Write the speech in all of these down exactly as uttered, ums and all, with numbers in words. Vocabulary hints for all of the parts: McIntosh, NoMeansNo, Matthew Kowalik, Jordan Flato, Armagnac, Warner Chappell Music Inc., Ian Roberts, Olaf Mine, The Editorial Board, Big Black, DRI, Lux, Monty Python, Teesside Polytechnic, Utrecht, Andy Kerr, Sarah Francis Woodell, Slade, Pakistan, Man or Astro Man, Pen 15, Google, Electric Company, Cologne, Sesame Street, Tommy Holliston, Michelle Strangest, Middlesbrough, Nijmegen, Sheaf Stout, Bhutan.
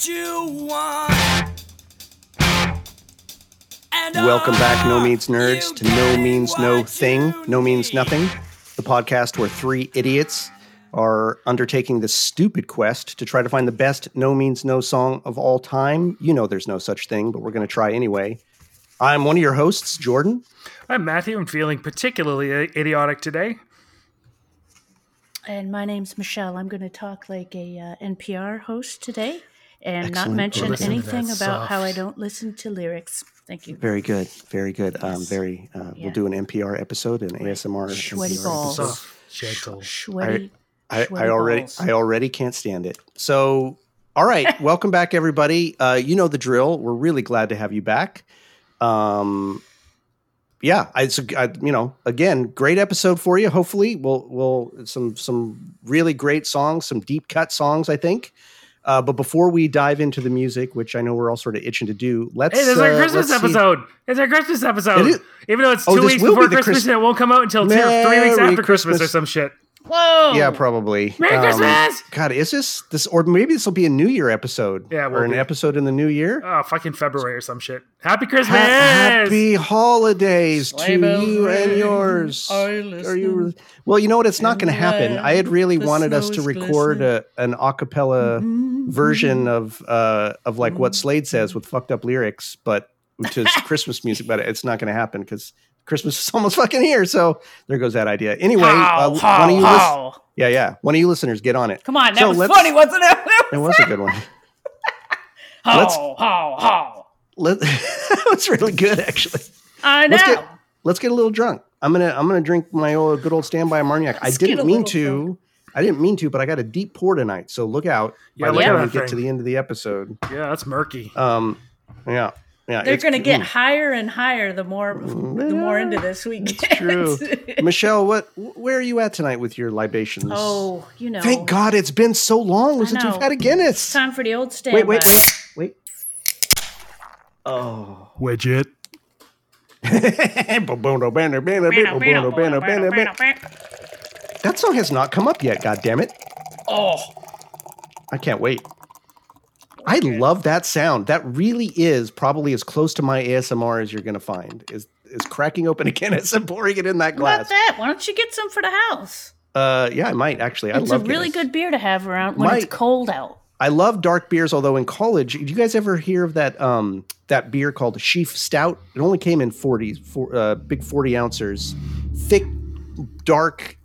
what you want. And welcome back, No Means Nerds, to No Means No Thing, No Means Nothing, the podcast where three idiots are undertaking this stupid quest to try to find the best No Means No song of all time. You know there's no such thing, but we're going to try anyway. I'm one of your hosts, Jordan. I'm Matthew. I'm feeling particularly idiotic today. And my name's Michelle. I'm going to talk like a uh, N P R host today and Excellent. Not mention listen anything about soft. How I don't listen to lyrics. Thank you. Very good. Very good. Yes. Um, very. Uh, yeah. We'll do an N P R episode, an A S M R Sweaty N P R balls. Episode. Gentle. Sweaty. I, I already I already can't stand it. So, all right. Welcome back, everybody. Uh, you know the drill. We're really glad to have you back. Um, yeah, I, I, you know, again, great episode for you. Hopefully we'll, we'll, some, some really great songs, some deep cut songs, I think. Uh, but before we dive into the music, which I know we're all sort of itching to do, let's, hey, this is our uh, Christmas episode. See. It's our Christmas episode. It Even though it's two oh, weeks before be Christmas, Christ- and it won't come out until two, three weeks after Christmas. Christmas or some shit. Whoa! Yeah, probably. Merry um, Christmas! God, is this this or maybe this will be a New Year episode? Yeah, or an be. episode in the New Year? Oh, fucking February or some shit. Happy Christmas! Ha- happy holidays Sleigh to you ring. And yours. Are you, Are you? Well, you know what? It's not going to happen. I had really wanted us to record a, an a cappella mm-hmm. version of uh, of like mm-hmm. what Slade says with fucked up lyrics, but to Christmas music. But it's not going to happen because Christmas is almost fucking here, so there goes that idea. Anyway, how, uh, how, one of you lis- yeah, yeah, one of you listeners, get on it. Come on, that so was let's, funny, wasn't it? It was a good one. How, let's, how, how. Let, that was really good, actually. I know. Let's get, let's get a little drunk. I'm gonna, I'm gonna drink my old, good old standby Armagnac. I didn't mean to. Drunk. I didn't mean to, but I got a deep pour tonight, so look out. Yeah, by the time we get to the end of the episode. Yeah, that's murky. Um, yeah. Yeah, they're going to get mm. higher and higher the more the more into this we That's get. True. Michelle, what where are you at tonight with your libations? Oh, you know. Thank God it's been so long since we've had a Guinness. It's time for the old standby. Wait, wait, wait, wait. Oh, widget. That song has not come up yet. God damn it! Oh, I can't wait. I love that sound. That really is probably as close to my A S M R as you're going to find. Is is cracking open a Guinness and pouring it in that glass. What about that? Why don't you get some for the house? Uh, yeah, I might actually. I it's love a really Guinness. Good beer to have around when my, it's cold out. I love dark beers. Although in college, did you guys ever hear of that um, that beer called Sheaf Stout? It only came in forties, for, uh, big forty ounces, thick, dark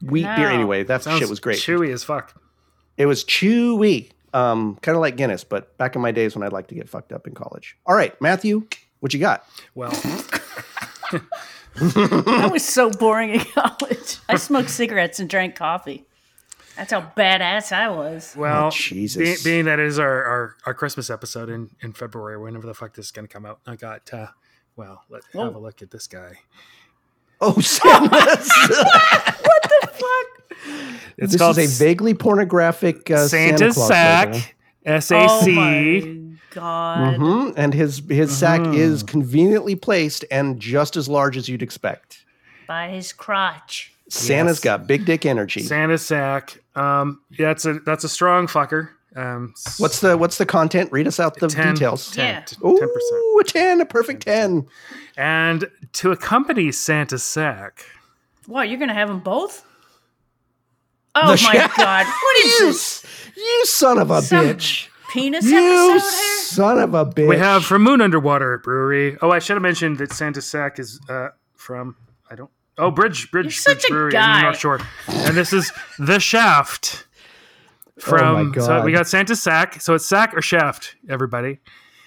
wheat no. beer. Anyway, that Sounds shit was great. Chewy as fuck. It was chewy. Um, kind of like Guinness, but back in my days when I'd like to get fucked up in college. All right, Matthew, what you got? Well, that was so boring in college. I smoked cigarettes and drank coffee. That's how badass I was. Well, oh, Jesus. Being, being that it is our, our, our Christmas episode in, in February, whenever the fuck this is going to come out, I got, uh, well, let's Whoa. have a look at this guy. Oh, Sam. What the fuck? It's this called is a vaguely pornographic uh, Santa's sack, S A C. God. Mm-hmm. And his his mm-hmm. sack is conveniently placed and just as large as you'd expect. By his crotch. Santa's yes. got big dick energy. Santa's sack. Um, yeah, that's a that's a strong fucker. Um, what's the what's the content? Read us out the ten, details. ten percent. Yeah. Ooh, a ten, a perfect ten. And to accompany Santa's sack. What, you're gonna have them both? Oh the my sh- God! What is you, this? You son of a Some bitch! Penis you episode here? Son of a bitch! We have from Moon Underwater Brewery. Oh, I should have mentioned that Santa's sack is uh, from I don't. Oh, Bridge Bridge, You're Bridge such a Brewery. Guy. I'm not sure. And this is the Shaft from. Oh my God. So we got Santa's sack. So it's sack or shaft, everybody.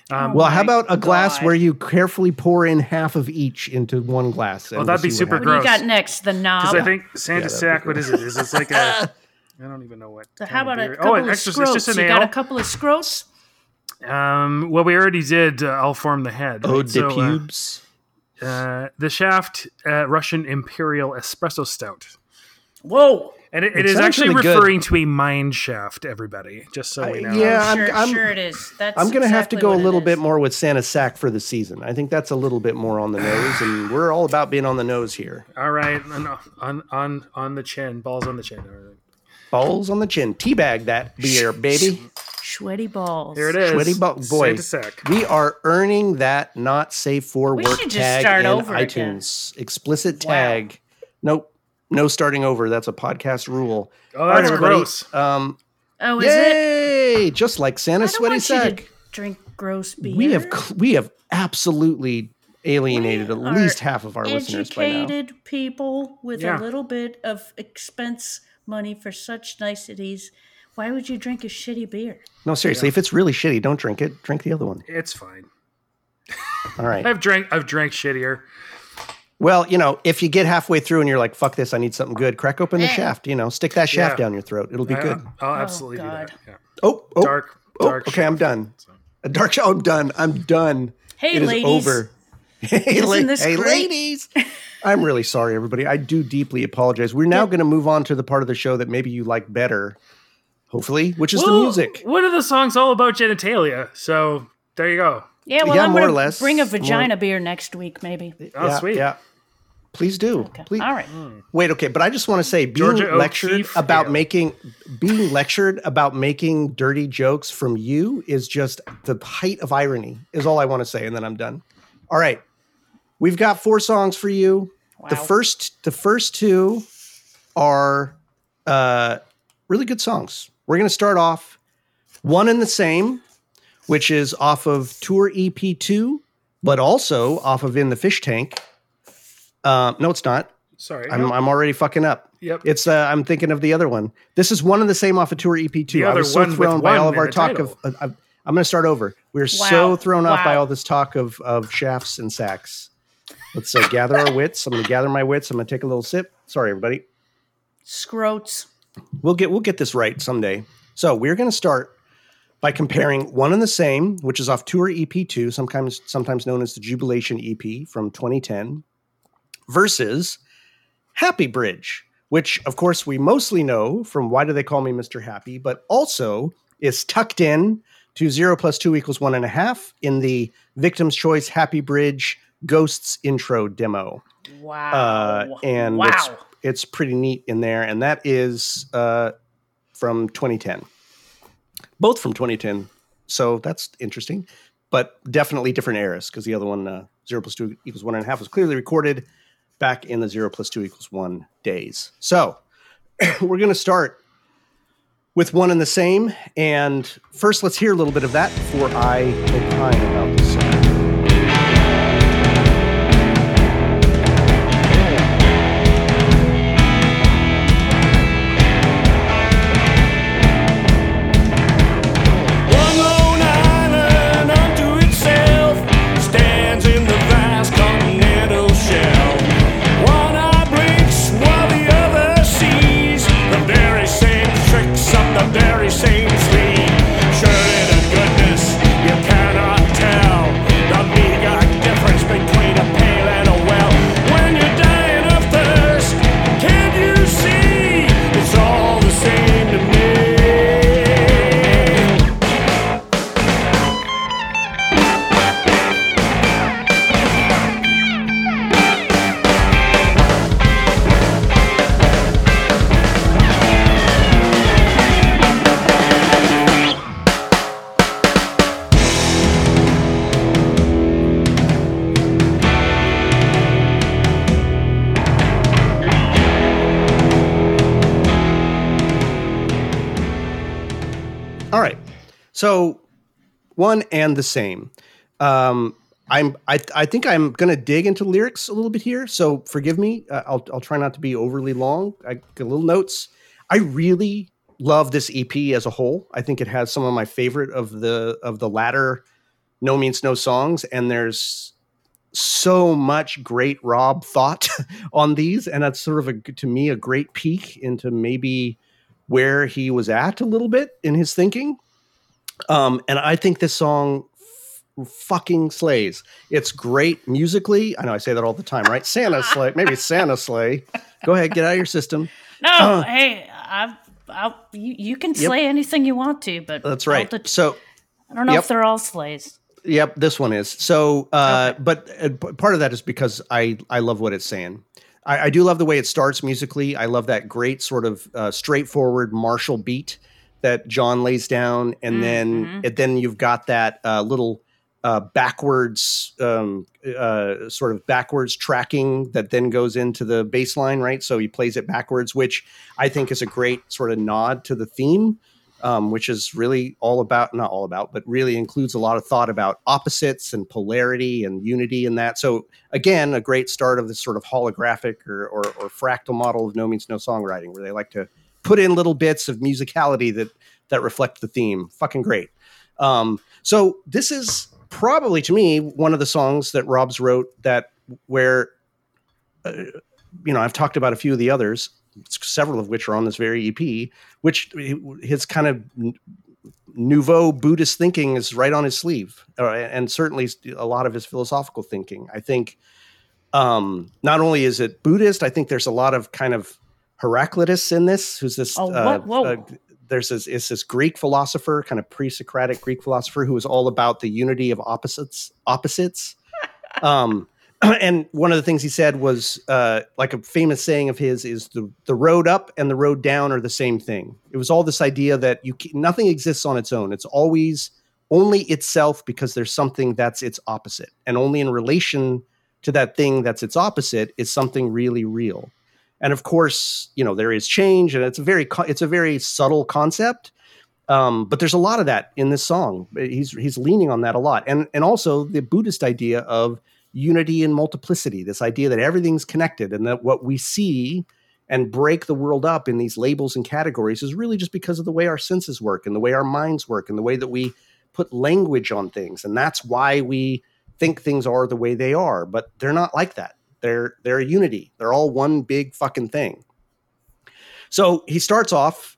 Um, oh well, how about a God. glass where you carefully pour in half of each into one glass? Well, that'd be super happens. gross. What do you got next? The knob? Because I think Santa's yeah, sack, what is it? Is it like a... I don't even know what... So how about a couple oh, of extra, scrotes? Just an you ale. Got a couple of scrotes? Um, well, we already did uh, I'll Form the Head. Right? Oh, de so, pubes. Uh, uh, the Shaft uh, Russian Imperial Espresso Stout. Whoa! And it, it is actually really referring good. to a mine shaft, everybody, just so we know. I, yeah, I'm sure, I'm, sure it is. That's I'm going to exactly have to go a little bit more with Santa's sack for the season. I think that's a little bit more on the nose, and we're all about being on the nose here. All right, on on on, on the chin, balls on the chin. Balls on the chin. Teabag that beer, baby. Sweaty balls. There it is. Sweaty balls. Boy, we are earning that not safe for we work should just tag start in over iTunes. Again. Explicit tag. Wow. Nope. No starting over. That's a podcast rule. Oh, that's right, gross. Um, oh, is yay! It? Yay! Just like Santa's sweaty sack. Drink gross beer. We have we have absolutely alienated we at least half of our listeners by now. Educated people with yeah. a little bit of expense money for such niceties. Why would you drink a shitty beer? No, seriously. Yeah. If it's really shitty, don't drink it. Drink the other one. It's fine. All right. I've drank. I've drank shittier. Well, you know, if you get halfway through and you're like, "Fuck this, I need something good," crack open the shaft. You know, stick that shaft yeah. down your throat. It'll be yeah, good. I'll absolutely oh, do that. Yeah. Oh, oh, dark, dark. Oh, okay, I'm done. So. A dark show. I'm done. I'm done. Hey, it ladies. Is over. Hey, la- hey ladies. I'm really sorry, everybody. I do deeply apologize. We're now yeah. going to move on to the part of the show that maybe you like better, hopefully, which is well, the music. One of the songs all about genitalia. So there you go. Yeah, well, yeah, I'm going to bring a vagina more. Beer next week, maybe. Oh, yeah, sweet. Yeah. Please do. Okay. Please. All right. Wait, okay, but I just want to say, being Georgia lectured O'Keefe, about yeah. making, being lectured about making dirty jokes from you is just the height of irony. Is all I want to say, and then I'm done. All right, we've got four songs for you. Wow. The first, the first two are uh, really good songs. We're going to start off One and the Same, which is off of Tour E P two, but also off of In the Fish Tank. Uh, no, it's not. Sorry. I'm, no. I'm already fucking up. Yep. It's. Uh, I'm thinking of the other one. This is One and the Same off of Tour E P two. The I was so thrown by all of our talk title. Of... Uh, uh, I'm going to start over. We're wow. so thrown wow. off by all this talk of, of shafts and sacks. Let's uh, gather our wits. I'm going to gather my wits. I'm going to take a little sip. Sorry, everybody. Scroats. We'll get, we'll get this right someday. So we're going to start by comparing One and the Same, which is off Tour E P two, sometimes sometimes known as the Jubilation E P from twenty ten, versus Happy Bridge, which, of course, we mostly know from Why Do They Call Me Mister Happy, but also is tucked in to zero plus two equals one and a half in the Victim's Choice Happy Bridge Ghosts intro demo. Wow. Uh, and wow. It's, it's pretty neat in there, and that is uh, from twenty ten. Both from twenty ten, so that's interesting, but definitely different eras because the other one, uh, zero plus two equals one and a half, was clearly recorded back in the zero plus two equals one days. So we're going to start with One and the Same, and first let's hear a little bit of that before I opine about this song. So, One and the Same. Um, I'm. I, I think I'm going to dig into lyrics a little bit here. So forgive me. Uh, I'll. I'll try not to be overly long. I got little notes. I really love this E P as a whole. I think it has some of my favorite of the of the latter NoMeansNo songs. And there's so much great Rob thought on these, and that's sort of a to me a great peek into maybe where he was at a little bit in his thinking. Um, and I think this song f- fucking slays. It's great musically. I know I say that all the time, right? Santa slay. Maybe Santa slay. Go ahead, get out of your system. No, uh, hey, I've, I'll, you, you can slay yep. anything you want to, but that's right. The, so I don't know yep. if they're all slays. Yep, this one is. So, uh, okay. but uh, part of that is because I, I love what it's saying. I, I do love the way it starts musically. I love that great sort of uh, straightforward martial beat that John lays down, and mm-hmm. then and then you've got that uh, little uh, backwards um, uh, sort of backwards tracking that then goes into the bass line, right? So he plays it backwards, which I think is a great sort of nod to the theme, um, which is really all about, not all about, but really includes a lot of thought about opposites and polarity and unity and that. So again, a great start of this sort of holographic or, or, or fractal model of NoMeansNo songwriting, where they like to put in little bits of musicality that, that reflect the theme. Fucking great. Um, so this is probably, to me, one of the songs that Rob's wrote that where, uh, you know, I've talked about a few of the others, several of which are on this very E P, which his kind of nouveau Buddhist thinking is right on his sleeve. Uh, and certainly a lot of his philosophical thinking. I think um, not only is it Buddhist, I think there's a lot of kind of Heraclitus in this, who's this, oh, uh, uh, there's this, it's this Greek philosopher, kind of pre-Socratic Greek philosopher who is all about the unity of opposites, opposites. um, and one of the things he said was, uh, like a famous saying of his is the, the road up and the road down are the same thing. It was all this idea that you, nothing exists on its own. It's always only itself because there's something that's its opposite. And only in relation to that thing that's its opposite is something really real. And of course, you know, there is change, and it's a very it's a very subtle concept. Um, but there's a lot of that in this song. He's he's leaning on that a lot, and and also the Buddhist idea of unity and multiplicity. This idea that everything's connected, and that what we see and break the world up in these labels and categories is really just because of the way our senses work, and the way our minds work, and the way that we put language on things, and that's why we think things are the way they are. But they're not like that. They're, they're a unity. They're all one big fucking thing. So he starts off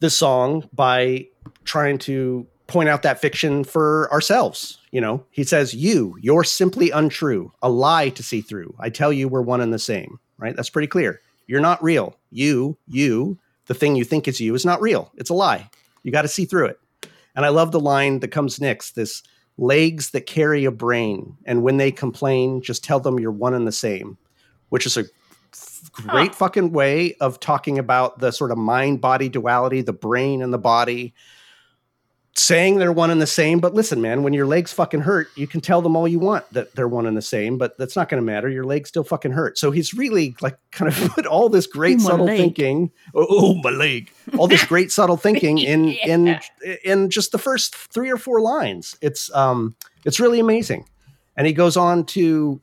the song by trying to point out that fiction for ourselves. You know, he says, you, you're simply untrue, a lie to see through. I tell you, we're one and the same, right? That's pretty clear. You're not real. You, you, the thing you think is you is not real. It's a lie. You got to see through it. And I love the line that comes next, this legs that carry a brain, and when they complain, just tell them you're one and the same, which is a f- great ah. fucking way of talking about the sort of mind-body duality, the brain and the body, saying they're one and the same. But listen, man, when your legs fucking hurt, you can tell them all you want that they're one and the same, but that's not going to matter. Your legs still fucking hurt. So he's really like kind of put all this great Ooh, subtle leg. thinking, oh, oh my leg, all this great subtle thinking in, yeah. in, in just the first three or four lines. It's, um, it's really amazing. And he goes on to,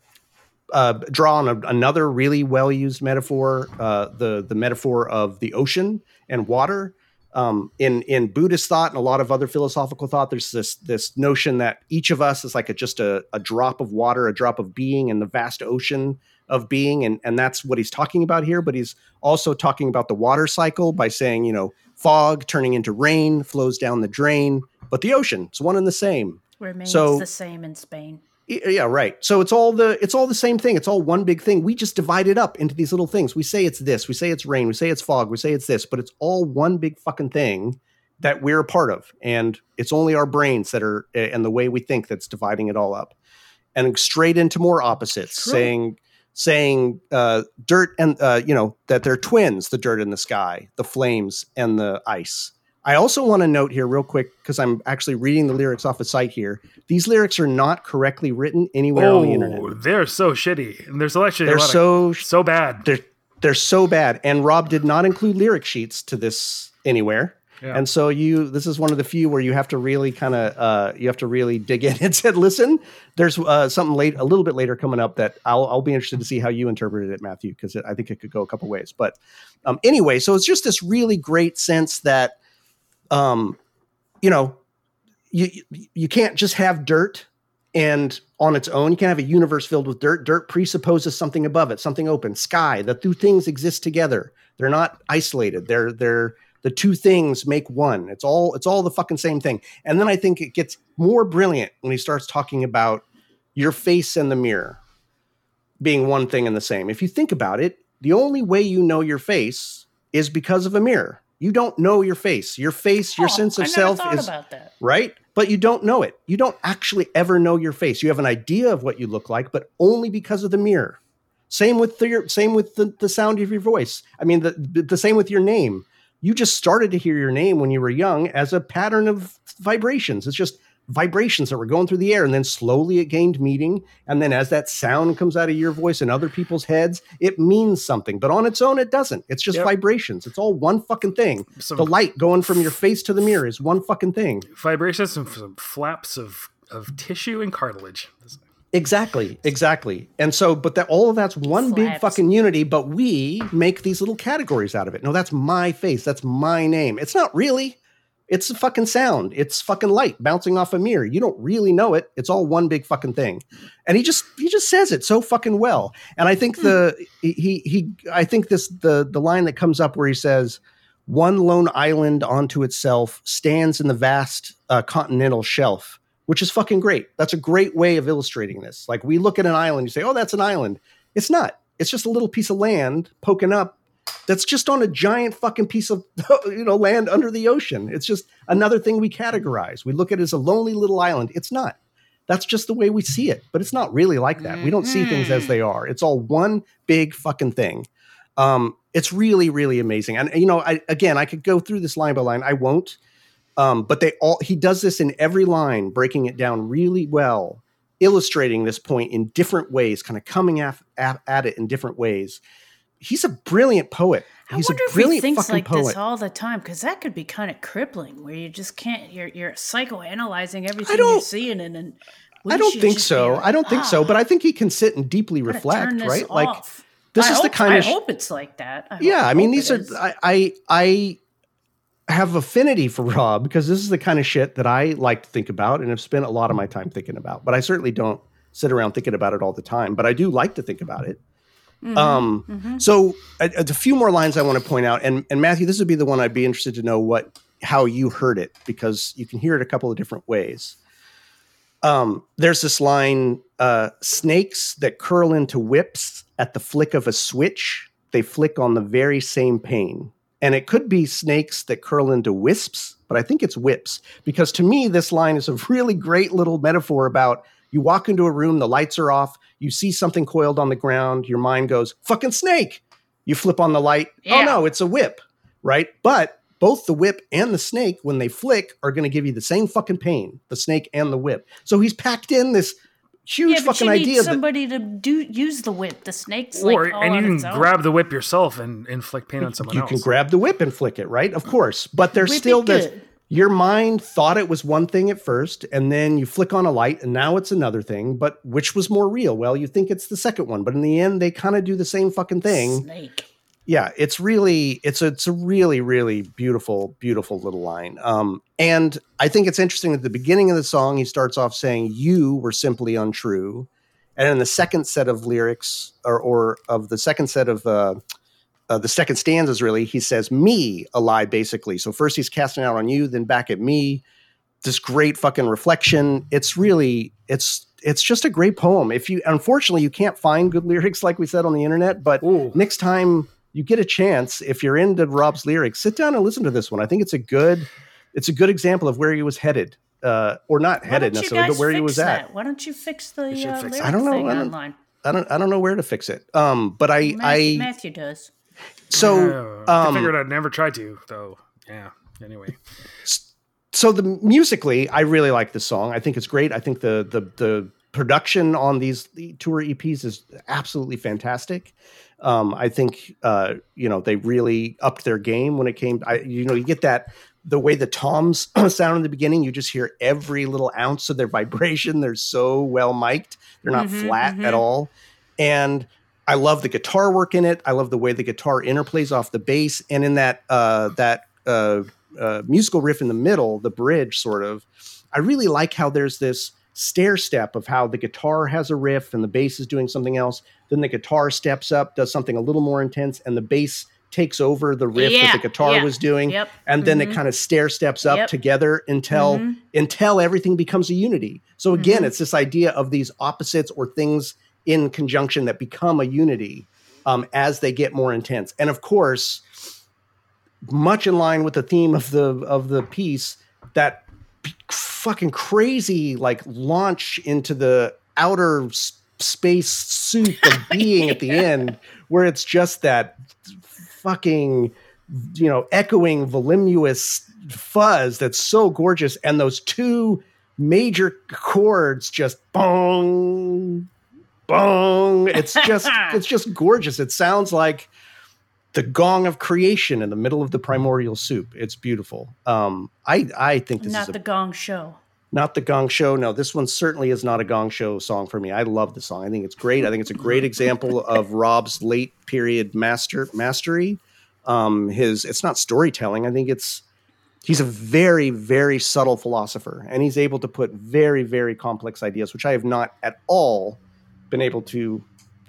uh, draw on a, another really well-used metaphor, uh, the, the metaphor of the ocean and water. Um, in, in Buddhist thought and a lot of other philosophical thought, there's this, this notion that each of us is like a, just a, a drop of water, a drop of being in the vast ocean of being. And, and that's what he's talking about here, but he's also talking about the water cycle by saying, you know, fog turning into rain flows down the drain, but the ocean, it's one and the same. Remains so, the same in Spain. Yeah, right. So it's all the it's all the same thing. It's all one big thing. We just divide it up into these little things. We say it's this. We say it's rain. We say it's fog. We say it's this. But it's all one big fucking thing that we're a part of. And it's only our brains that are and the way we think that's dividing it all up. And straight into more opposites, True. saying saying uh, dirt and uh, you know that they're twins. The dirt and the sky, the flames and the ice. I also want to note here real quick, because I'm actually reading the lyrics off a site here. These lyrics are not correctly written anywhere oh, on the internet. They're so shitty. And there's actually they're a lot so, of, so bad. They're, they're so bad. And Rob did not include lyric sheets to this anywhere. Yeah. And so you, this is one of the few where you have to really kind of, uh, you have to really dig in and said, listen, there's uh, something late, a little bit later coming up that I'll, I'll be interested to see how you interpreted it, Matthew, because I think it could go a couple ways. But um, anyway, so it's just this really great sense that, Um, you know, you you can't just have dirt and on its own. You can't have a universe filled with dirt. Dirt presupposes something above it, something open, sky. The two things exist together. They're not isolated. They're they're the two things make one. It's all it's all the fucking same thing. And then I think it gets more brilliant when he starts talking about your face and the mirror being one thing and the same. If you think about it, the only way you know your face is because of a mirror. You don't know your face. Your face, your oh, sense of I never self thought is about that. Right, but you don't know it. You don't actually ever know your face. You have an idea of what you look like, but only because of the mirror. Same with the same with the, the sound of your voice. I mean, the, the same with your name. you just started to hear your name when you were young as a pattern of vibrations. It's just vibrations that were going through the air, and then slowly it gained meaning. And then as that sound comes out of your voice and other people's heads, it means something. But on its own, it doesn't. It's just yep. vibrations. It's all one fucking thing. Some the light going from your face to the mirror is one fucking thing. Vibrations and some flaps of, of tissue and cartilage. Exactly, exactly. And so, but that all of that's one Slaps. big fucking unity, but we make these little categories out of it. No, that's my face. That's my name. It's not really. It's a fucking sound. It's fucking light bouncing off a mirror. You don't really know it. It's all one big fucking thing. And he just he just says it so fucking well. And I think the he he I think this the the line that comes up where he says, "One lone island onto itself stands in the vast uh, continental shelf," which is fucking great. That's a great way of illustrating this. Like, we look at an island, you say, "Oh, that's an island." It's not. It's just a little piece of land poking up. That's just on a giant fucking piece of, you know, land under the ocean. It's just another thing we categorize. We look at it as a lonely little island. It's not. That's just the way we see it. But it's not really like that. We don't see things as they are. It's all one big fucking thing. Um, it's really, really amazing. And, you know, I, again, I could go through this line by line. I won't. Um, but they all, he does this in every line, breaking it down really well, illustrating this point in different ways, kind of coming af- at, at it in different ways. He's a brilliant poet. He's I wonder a brilliant if he thinks like poet. This all the time, because that could be kind of crippling, where you just can't. You're you're psychoanalyzing everything you're seeing, and and I don't think so. Like, I don't think oh, so. But I think he can sit and deeply reflect, right? Like off. this I is hope, the kind I of. I hope it's like that. I yeah, hope, I mean, these are. I, I I have affinity for Rob because this is the kind of shit that I like to think about and have spent a lot of my time thinking about. But I certainly don't sit around thinking about it all the time. But I do like to think about it. Mm-hmm. Um, mm-hmm. So a, a few more lines I want to point out. And, and Matthew, this would be the one I'd be interested to know what, how you heard it, because you can hear it a couple of different ways. Um, there's this line, uh, "Snakes that curl into whips at the flick of a switch, they flick on the very same pane." And it could be snakes that curl into wisps, but I think it's whips, because to me, this line is a really great little metaphor about you walk into a room, the lights are off, you see something coiled on the ground, your mind goes, "Fucking snake." You flip on the light. Yeah. Oh no, it's a whip, right? But both the whip and the snake, when they flick, are going to give you the same fucking pain, the snake and the whip. So he's packed in this huge yeah, fucking idea. You need idea somebody that, to do, use the whip. The snake's or, like all And you can grab own. the whip yourself and inflict pain on someone you else. You can grab the whip and flick it, right? Of course. But there's Whip still this... Good. Your mind thought it was one thing at first, and then you flick on a light, and now it's another thing. But which was more real? Well, you think it's the second one, but in the end, they kind of do the same fucking thing. Snake. Yeah, it's really, it's a, it's a really, really beautiful, beautiful little line. Um, and I think it's interesting that at the beginning of the song, he starts off saying, "You were simply untrue," and in the second set of lyrics, or, or of the second set of. Uh, Uh, the second stanzas, really, he says, "Me, a lie," basically. So first he's casting out on you, then back at me. This great fucking reflection. It's really, it's it's just a great poem. If you, unfortunately, you can't find good lyrics, like we said, on the internet. But Ooh. next time you get a chance, if you're into Rob's lyrics, sit down and listen to this one. I think it's a good, it's a good example of where he was headed, uh, or not headed necessarily, but where he was that? at. Why don't you fix the uh, fix lyric I don't know, thing I don't, online? I don't, I don't know where to fix it. Um, but I, Matthew, I Matthew does. So yeah, um, I figured I'd never try to, though. Yeah. Anyway, so the musically, I really like this song. I think it's great. I think the the the production on these tour E Ps is absolutely fantastic. Um, I think uh, you know they really upped their game when it came. To, I you know you get that the way the toms sound in the beginning. You just hear every little ounce of their vibration. They're so well mic'd. They're not mm-hmm, flat mm-hmm. at all, and. I love the guitar work in it. I love the way the guitar interplays off the bass. And in that uh, that uh, uh, musical riff in the middle, the bridge sort of, I really like how there's this stair step of how the guitar has a riff and the bass is doing something else. Then the guitar steps up, does something a little more intense, and the bass takes over the riff yeah, that the guitar yeah. was doing. Yep. And then mm-hmm. it kind of stair steps up yep. together until mm-hmm. until everything becomes a unity. So again, mm-hmm. it's this idea of these opposites or things in conjunction that become a unity um, as they get more intense. And of course, much in line with the theme of the, of the piece, that p- fucking crazy, like launch into the outer s- space soup of being yeah. at the end, where it's just that fucking you know, echoing voluminous fuzz that's so gorgeous. And those two major chords just bong, bong. It's just, it's just gorgeous. It sounds like the gong of creation in the middle of the primordial soup. It's beautiful. Um, I, I think this not is not the a, gong show. Not the gong show. No, this one certainly is not a gong show song for me. I love the song. I think it's great. I think it's a great example of Rob's late period master mastery. Um, his it's not storytelling. I think it's he's a very, very subtle philosopher, and he's able to put very, very complex ideas, which I have not at all been able to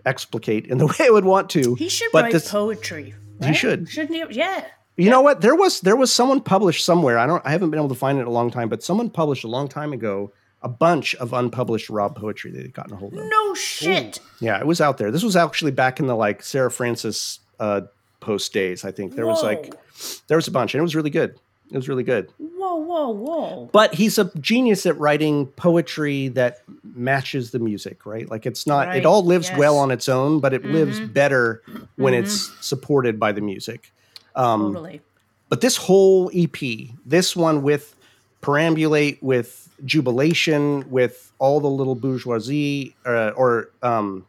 explicate in the way I would want to. He should but write this, poetry. Right? He should. Shouldn't he? Yeah. You yeah. know what? There was there was someone published somewhere. I don't. I haven't been able to find it in a long time, but someone published a long time ago a bunch of unpublished Rob poetry that they'd gotten a hold of. No shit. Ooh. Yeah, it was out there. This was actually back in the like Sarah Francis uh, post days. I think there whoa. was like there was a bunch, and it was really good. It was really good. Whoa, whoa, whoa! But he's a genius at writing poetry that matches the music, right? Like it's not. Right. It all lives yes. well on its own, but it mm-hmm. lives better when mm-hmm. it's supported by the music. Um, totally. But this whole E P, this one with Perambulate, with Jubilation, with all the little bourgeoisie uh, or um,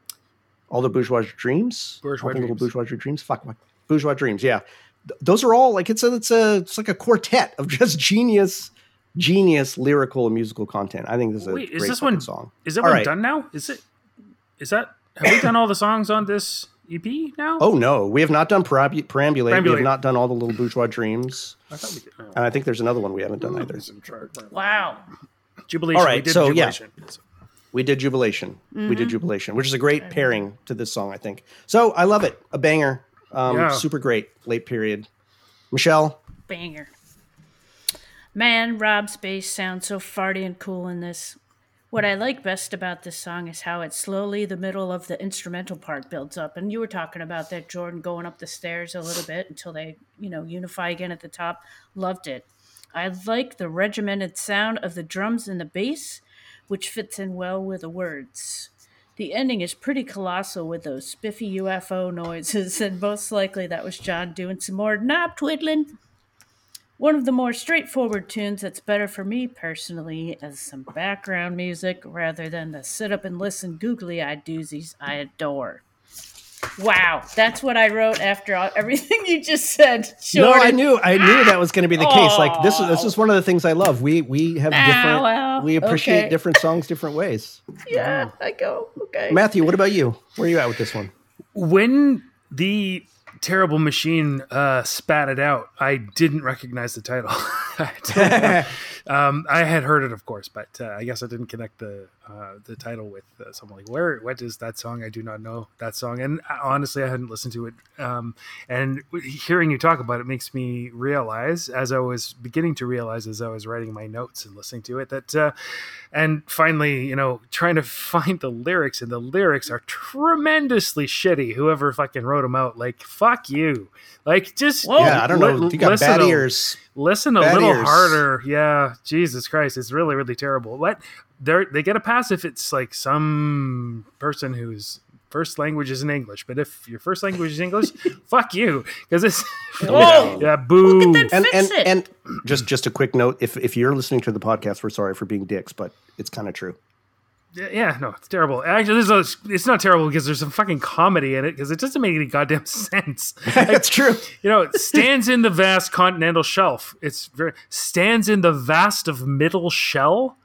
all the bourgeois dreams, bourgeois all the dreams. little bourgeois dreams, fuck, fuck, bourgeois dreams. Yeah, Th- those are all like it's a, it's a it's like a quartet of just genius, genius lyrical and musical content. I think this is a Wait, great is this one, song. Is that all one right. done now? Is it? Is that have we done all the songs on this? E P now? Oh, no. We have not done Perambulate. Perambulate. We have not done all the little bourgeois dreams. I thought we did. Oh. And I think there's another one we haven't done either. Wow. Jubilation. All right. We did so, Jubilation. Yeah. We did Jubilation. Mm-hmm. We did Jubilation, which is a great pairing to this song, I think. So I love it. A banger. Um, yeah. Super great. Late period. Michelle? Banger. Man, Rob's bass sounds so farty and cool in this. What I like best about this song is how it's slowly the middle of the instrumental part builds up. And you were talking about that, Jordan, going up the stairs a little bit until they, you know, unify again at the top. Loved it. I like the regimented sound of the drums and the bass, which fits in well with the words. The ending is pretty colossal with those spiffy U F O noises, and most likely that was John doing some more knob twiddling. One of the more straightforward tunes that's better for me personally as some background music rather than the sit up and listen googly-eyed doozies I adore. Wow, that's what I wrote after all, everything you just said. Jordan. No, I knew, I knew that was going to be the case. Oh. Like this, this is one of the things I love. We we have ah, different, well, we appreciate okay. different songs different ways. Yeah, wow. I go okay. Matthew, what about you? Where are you at with this one? When the terrible machine uh spat it out, I didn't recognize the title. I, um, I had heard it, of course, but uh, I guess I didn't connect the uh the title with uh, something like where what is that song? I do not know that song, and I, honestly I hadn't listened to it, um and hearing you talk about it makes me realize, as I was beginning to realize as I was writing my notes and listening to it, that uh and finally, you know, trying to find the lyrics, and the lyrics are tremendously shitty. Whoever fucking wrote them out, like fuck you, like just whoa, yeah I don't l- know you got bad ears. Listen a bad little ears. harder. Yeah, Jesus Christ, it's really, really terrible. What they they get a pass if it's like some person whose first language isn't English, but if your first language is English, fuck you, because it's whoa, yeah, boo. Look at that, and, fix and, it. and just just a quick note: if if you're listening to the podcast, we're sorry for being dicks, but it's kind of true. Yeah, no, it's terrible. Actually, there's a, it's not terrible because there's some fucking comedy in it because it doesn't make any goddamn sense. That's true. You know, it stands in the vast continental shelf. It's very stands in the vast of middle shell.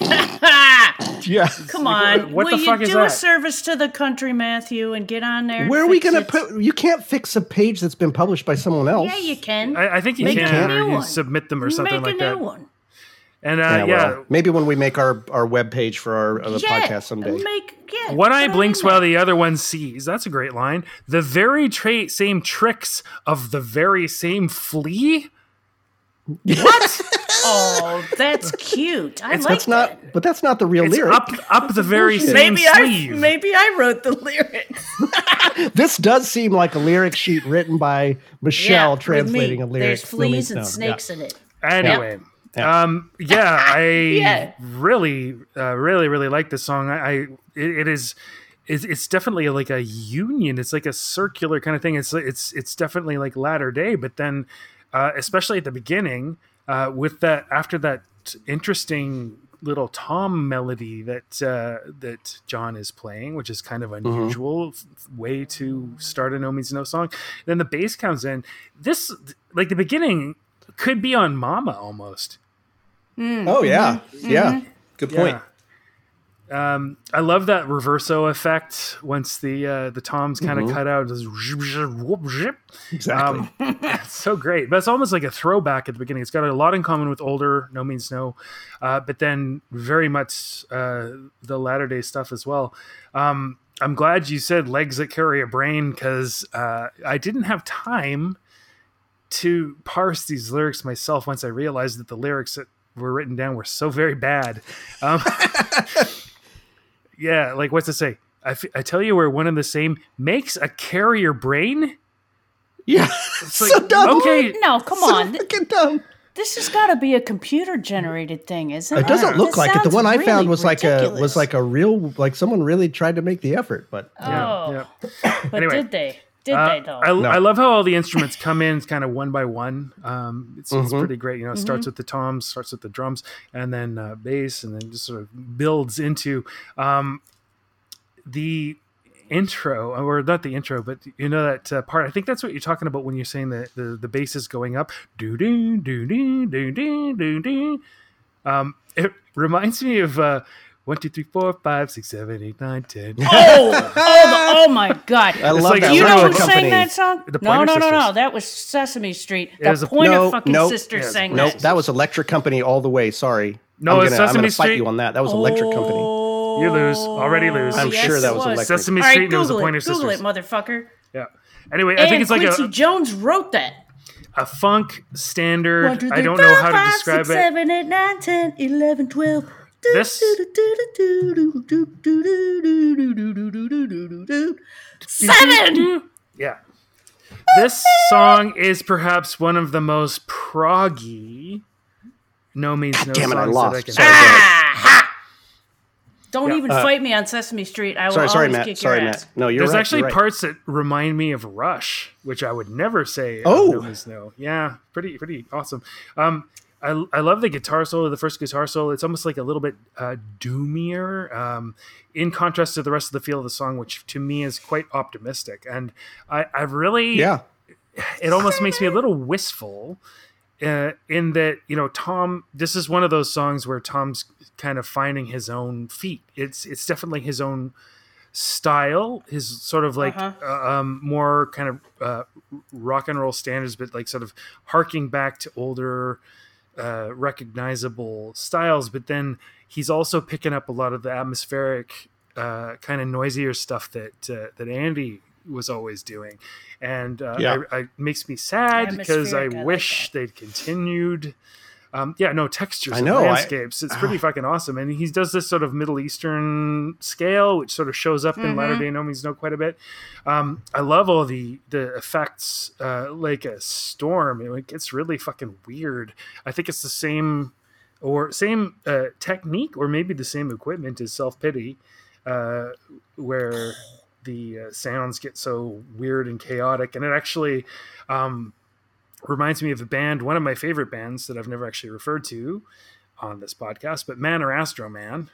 Yeah. Come on. Like, what Will the fuck you is do that? A service to the country, Matthew, and get on there? Where are we going to put? You can't fix a page that's been published by someone else. Yeah, you can. I, I think you make can. Or you submit them or something like that. Make a new one. And uh, yeah, well, yeah, maybe when we make our, our webpage for our uh, yeah, podcast someday. Make, yeah, one eye blinks while the other one sees. That's a great line. The very tra- same tricks of the very same flea. What? Oh, that's cute. I it's, like that's that. Not, but that's not the real it's lyric. Up, up the very same maybe sleeve. I, maybe I wrote the lyrics. This does seem like a lyric sheet written by Michelle, yeah, translating a lyric. There's fleas and snakes yeah. in it. Anyway. Yep. Yeah. Um. Yeah, I yeah. really, uh, really, really like this song. I, I it, it is, it's, it's definitely like a union. It's like a circular kind of thing. It's it's it's definitely like latter day. But then, uh, especially at the beginning, uh, with that after that interesting little tom melody that uh, that John is playing, which is kind of unusual mm-hmm. way to start a No Means No song. Then the bass comes in. This like the beginning could be on Mama almost. Mm. Oh yeah, mm-hmm. yeah. Good point. Yeah. Um, I love that reverso effect once the uh, the toms kind of mm-hmm. cut out. Exactly. Um, it's so great. But it's almost like a throwback at the beginning. It's got a lot in common with older No Means No, uh, but then very much uh, the latter day stuff as well. Um, I'm glad you said legs that carry a brain, because uh, I didn't have time to parse these lyrics myself once I realized that the lyrics that were written down were so very bad. Um Yeah, like what's it say? I, f- I tell you, we're one and the same. Makes a carrier brain. Yeah, it's like, so dumb. Okay, no, come so on, freaking dumb. This has got to be a computer generated thing, isn't it? It doesn't look this like it. The one I really found was ridiculous. like a was like a real like someone really tried to make the effort, but oh, yeah. Yeah. But anyway. did they? Did uh, they though? I, no. I love how all the instruments come in kind of one by one. Um, it's, mm-hmm. it's pretty great. You know, it mm-hmm. starts with the toms, starts with the drums, and then uh, bass, and then just sort of builds into um, the intro, or not the intro, but you know that uh, part. I think that's what you're talking about when you're saying that the, the bass is going up. Do do do do do do do do. Um, it reminds me of. Uh, One, two, three, four, five, six, seven, eight, nine, ten. Oh, oh, oh my God. I love like, that. You know who sang that song? The no, no, no, no. That was Sesame Street. The Pointer a, no, fucking nope, sisters yeah, sang nope, that. Nope, that was Electric Company all the way. Sorry. No, it's Sesame Street. I'm going to fight you on that. That was Electric oh, Company. You lose. Already lose. I'm yes, sure that was Electric. Sesame Street right, and it was the Pointer Sisters. Google it, motherfucker. Yeah. Anyway, I and think it's like Quincy a... Jones wrote that. A funk standard. One, two, three, I don't know how to describe it. seven, eight, nine, ten, eleven, twelve. This seven, yeah. This song is perhaps one of the most proggy No Means No songs that I can find. Don't even fight me on Sesame Street. I will always kick your ass. No, you're right. There's actually parts that remind me of Rush, which I would never say. Oh, No Means No. Yeah, pretty, pretty awesome. Um. I, I love the guitar solo, the first guitar solo. It's almost like a little bit uh, doomier, um, in contrast to the rest of the feel of the song, which to me is quite optimistic. And I, I really, yeah, it almost makes me a little wistful uh, in that, you know, Tom, this is one of those songs where Tom's kind of finding his own feet. It's, it's definitely his own style, his sort of like uh-huh. uh, um, more kind of uh, rock and roll standards, but like sort of harking back to older Uh, recognizable styles, but then he's also picking up a lot of the atmospheric uh, kind of noisier stuff that uh, that Andy was always doing, and uh, yeah. I, I, it makes me sad because I, I wish like they'd continued. Um, yeah, no textures, I know, and landscapes. I, it's pretty uh, fucking awesome, and he does this sort of Middle Eastern scale, which sort of shows up mm-hmm. in latter day No Means No quite a bit. Um, I love all the the effects, uh, like a storm. It gets really fucking weird. I think it's the same or same uh, technique, or maybe the same equipment as Self Pity, uh, where the uh, sounds get so weird and chaotic, and it actually. Um, reminds me of a band, one of my favorite bands that I've never actually referred to on this podcast, but Man or Astro Man.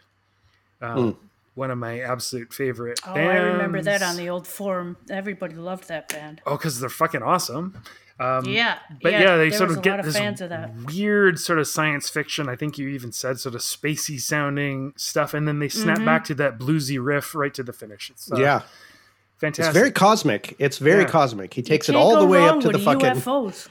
Um, mm. One of my absolute favorite oh, bands. I remember that on the old forum. Everybody loved that band. Oh, because they're fucking awesome. Um, yeah. But yeah, yeah they sort of get of this fans of that. Weird sort of science fiction, I think you even said, sort of spacey sounding stuff, and then they snap mm-hmm. back to that bluesy riff right to the finish. It's, uh, yeah. Fantastic. It's very cosmic. It's very yeah. cosmic. He takes it all the way up to the fucking... U F Os.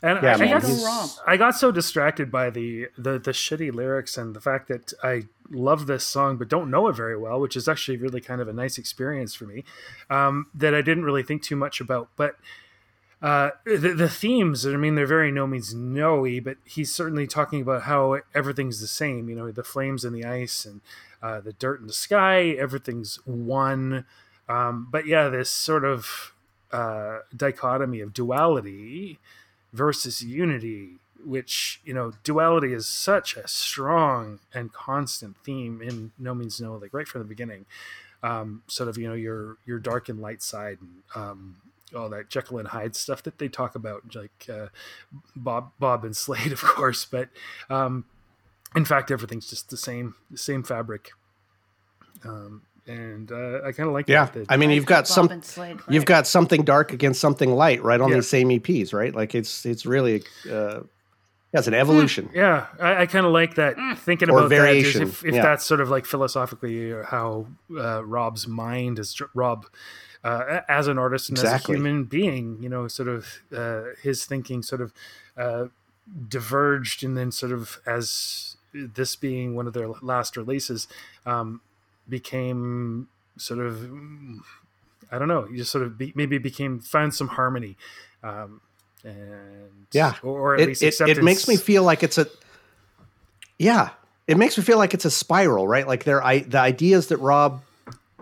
And yeah, I, man, got, I got so distracted by the, the the shitty lyrics and the fact that I love this song but don't know it very well, which is actually really kind of a nice experience for me, um, that I didn't really think too much about. But uh, the, the themes, I mean, they're very No Means No-y, but he's certainly talking about how everything's the same. You know, the flames and the ice and uh, the dirt and the sky, everything's one. Um, but yeah, this sort of uh, dichotomy of duality versus unity, which, you know, duality is such a strong and constant theme in No Means No, like right from the beginning. um, sort of, you know, your, your dark and light side, and um, all that Jekyll and Hyde stuff that they talk about, like uh, Bob, Bob and Slade, of course. But um, in fact, everything's just the same, the same fabric. Um, and uh, I kind of like yeah. that. Yeah, I mean, you've got some, Slade, right? You've got something dark against something light, right? On yeah. these same E Ps, right? Like it's it's really, uh, yeah, it's an evolution. Mm, yeah, I, I kind of like that. Mm. Thinking or about variation. That, if, if yeah. that's sort of like philosophically how uh, Rob's mind is, Rob uh, as an artist and exactly. as a human being, you know, sort of uh, his thinking sort of uh, diverged, and then sort of as this being one of their last releases, um, became sort of, I don't know, you just sort of be, maybe became, found some harmony. Um, and yeah, or, or at it, least it, acceptance. It makes me feel like it's a, yeah, it makes me feel like it's a spiral, right? Like there, I, the ideas that Rob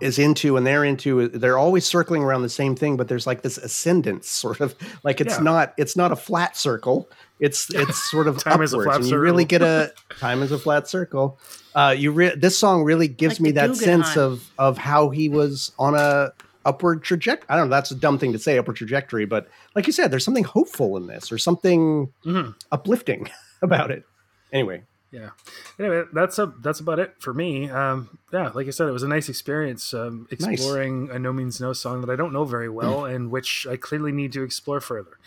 is into and they're into, they're always circling around the same thing, but there's like this ascendance sort of like, it's yeah. not, it's not a flat circle. It's, it's sort of time upwards, is a flat and circle. You really get a time is a flat circle. Uh, you re- this song really gives like me that Guggenheim. sense of, of how he was on a upward trajectory. I don't know. That's a dumb thing to say, upward trajectory, but like you said, there's something hopeful in this or something mm-hmm. uplifting about it. Anyway. Yeah. Anyway, that's a, that's about it for me. Um, yeah. Like I said, it was a nice experience um, exploring nice. a NoMeansNo song that I don't know very well mm. and which I clearly need to explore further.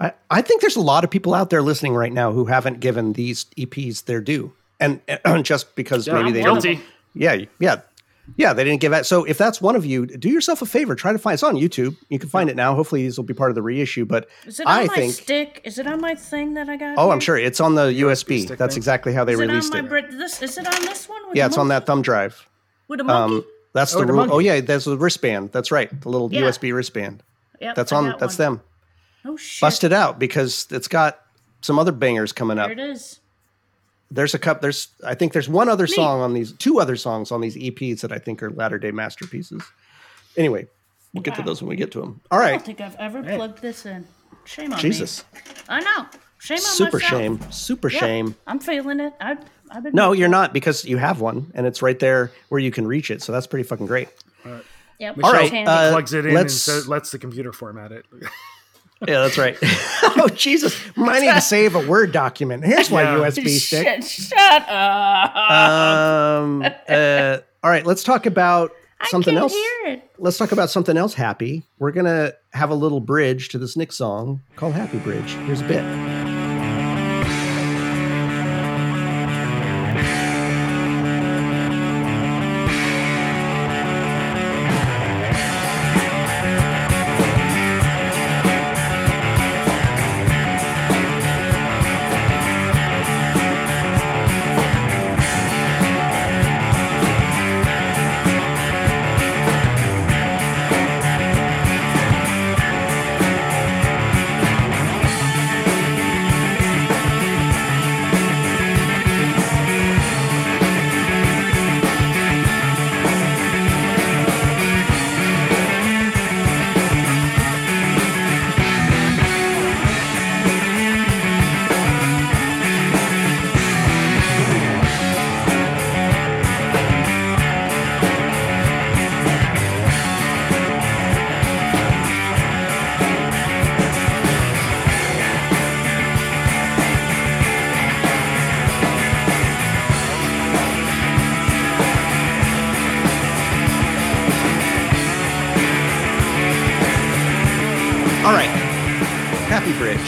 I, I think there's a lot of people out there listening right now who haven't given these E Ps their due. And, and just because yeah, maybe I'm they guilty. Don't. Yeah. Yeah. Yeah. They didn't give that. So if that's one of you, do yourself a favor. Try to find it's on YouTube. You can find it now. Hopefully these will be part of the reissue. But is it on I my think, stick? Is it on my thing that I got? Oh, here? I'm sure it's on the U S B. That's thing. exactly how they is released it. it. This, is it on this one? Yeah, it's monkey? on that thumb drive. With a monkey. Um, that's oh, the rule. Oh yeah, there's the wristband. That's right. The little yeah. U S B wristband. Yep, that's on. That's one. them. Oh shit! Bust it out because it's got some other bangers coming up. There it is. There's a cup. There's I think there's one other Me. song on these, two other songs on these E Ps that I think are latter-day masterpieces. Anyway, we'll get wow. to those when we get to them. All right. I don't think I've ever hey. plugged this in. Shame on Jesus. me. Jesus. I know. Shame on Super myself. shame. Super yeah, shame. I'm feeling it. I've, I've been. No, you're not because you have one and it's right there where you can reach it. So that's pretty fucking great. All right. Yep. All right. Uh, plugs it in let's, and so lets the computer format it. Yeah, that's right. Oh, Jesus. I need to save a Word document. Here's my yeah. U S B stick. Shit, shut up. Um, uh, all right, let's talk about something I can else. Hear it. Let's talk about something else happy. We're going to have a little bridge to this Nick song called Happy Bridge. Here's a bit.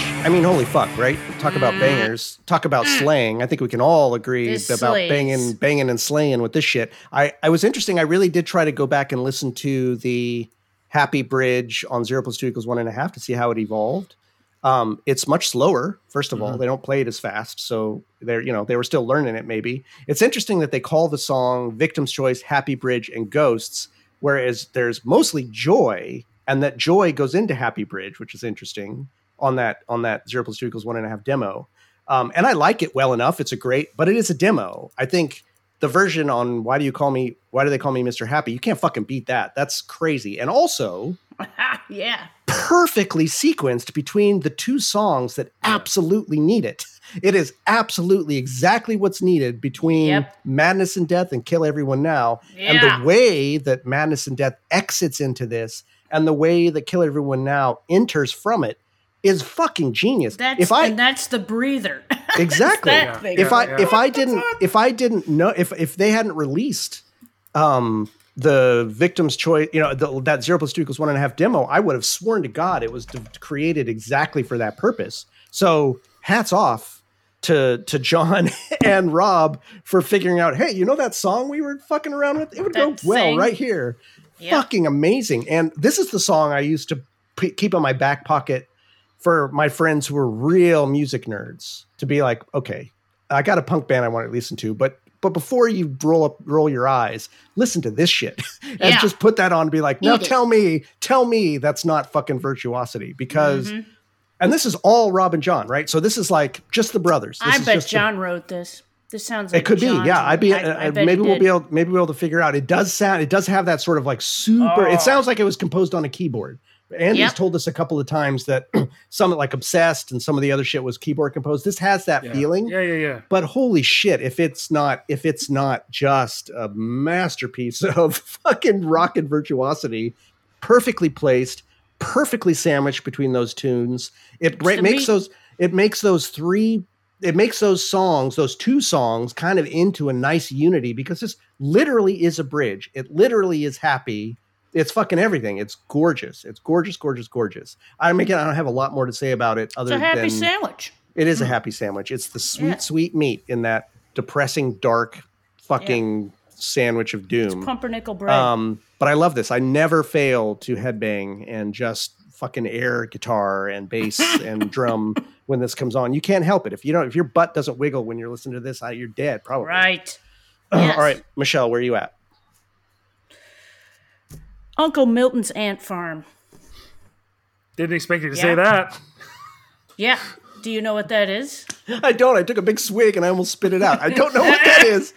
I mean, holy fuck, right? Talk about bangers. Talk about slaying. I think we can all agree this about slays. banging, banging, and slaying with this shit. I, I was interesting. I really did try to go back and listen to the Happy Bridge on zero plus two equals one and a half to see how it evolved. Um, it's much slower. First of mm-hmm. all, they don't play it as fast, so they're you know they were still learning it. Maybe it's interesting that they call the song "Victim's Choice," "Happy Bridge," and "Ghosts," whereas there's mostly joy, and that joy goes into Happy Bridge, which is interesting. on that on that zero plus two equals one and a half demo. Um, and I like it well enough. It's a great, but it is a demo. I think the version on why do you call me, why do they call me Mister Happy? You can't fucking beat that. That's crazy. And also yeah. perfectly sequenced between the two songs that absolutely need it. It is absolutely exactly what's needed between yep. Madness and Death and Kill Everyone Now. Yeah. And the way that Madness and Death exits into this and the way that Kill Everyone Now enters from it is fucking genius. That's, if I, and that's the breather. Exactly. that yeah. If I yeah. if I didn't if I didn't know if if they hadn't released um the Victim's Choice, you know, the, that zero plus two equals one and a half demo, I would have sworn to God it was created exactly for that purpose. So hats off to to John and Rob for figuring out, hey, you know that song we were fucking around with? It would that go well thing. Right here. Yep. Fucking amazing. And this is the song I used to p- keep in my back pocket for my friends who were real music nerds to be like, okay, I got a punk band I want to listen to, but But before you roll up, roll your eyes, listen to this shit and yeah. just put that on and be like, now tell me, tell me that's not fucking virtuosity because, mm-hmm. and this is all Rob and John, right? So this is like just the brothers. This I is bet just John the, wrote this. This sounds like it could John's be. Yeah. I'd be, I, I, I maybe we'll did. be able, maybe we'll be able to figure out. It does sound, it does have that sort of like super, oh. it sounds like it was composed on a keyboard. Andy's yep. told us a couple of times that some like Obsessed and some of the other shit was keyboard composed. This has that yeah. feeling. Yeah, yeah, yeah. But holy shit, if it's not if it's not just a masterpiece of fucking rock and virtuosity, perfectly placed, perfectly sandwiched between those tunes, it ra- makes meat. those it makes those three it makes those songs, those two songs kind of into a nice unity because this literally is a bridge. It literally is happy. It's fucking everything. It's gorgeous. It's gorgeous, gorgeous, gorgeous. I mean, again, I don't have a lot more to say about it. Other than it's a happy sandwich. It is a happy sandwich. It's the sweet, yeah. sweet meat in that depressing, dark, fucking yeah. sandwich of doom. It's pumpernickel bread. Um, but I love this. I never fail to headbang and just fucking air guitar and bass and drum when this comes on. You can't help it if you don't. If your butt doesn't wiggle when you're listening to this, you're dead. Probably right. Yes. All right, Michelle, where are you at? Uncle Milton's Ant Farm. Didn't expect you to yeah. say that. Yeah. Do you know what that is? I don't. I took a big swig and I almost spit it out. I don't know what that is.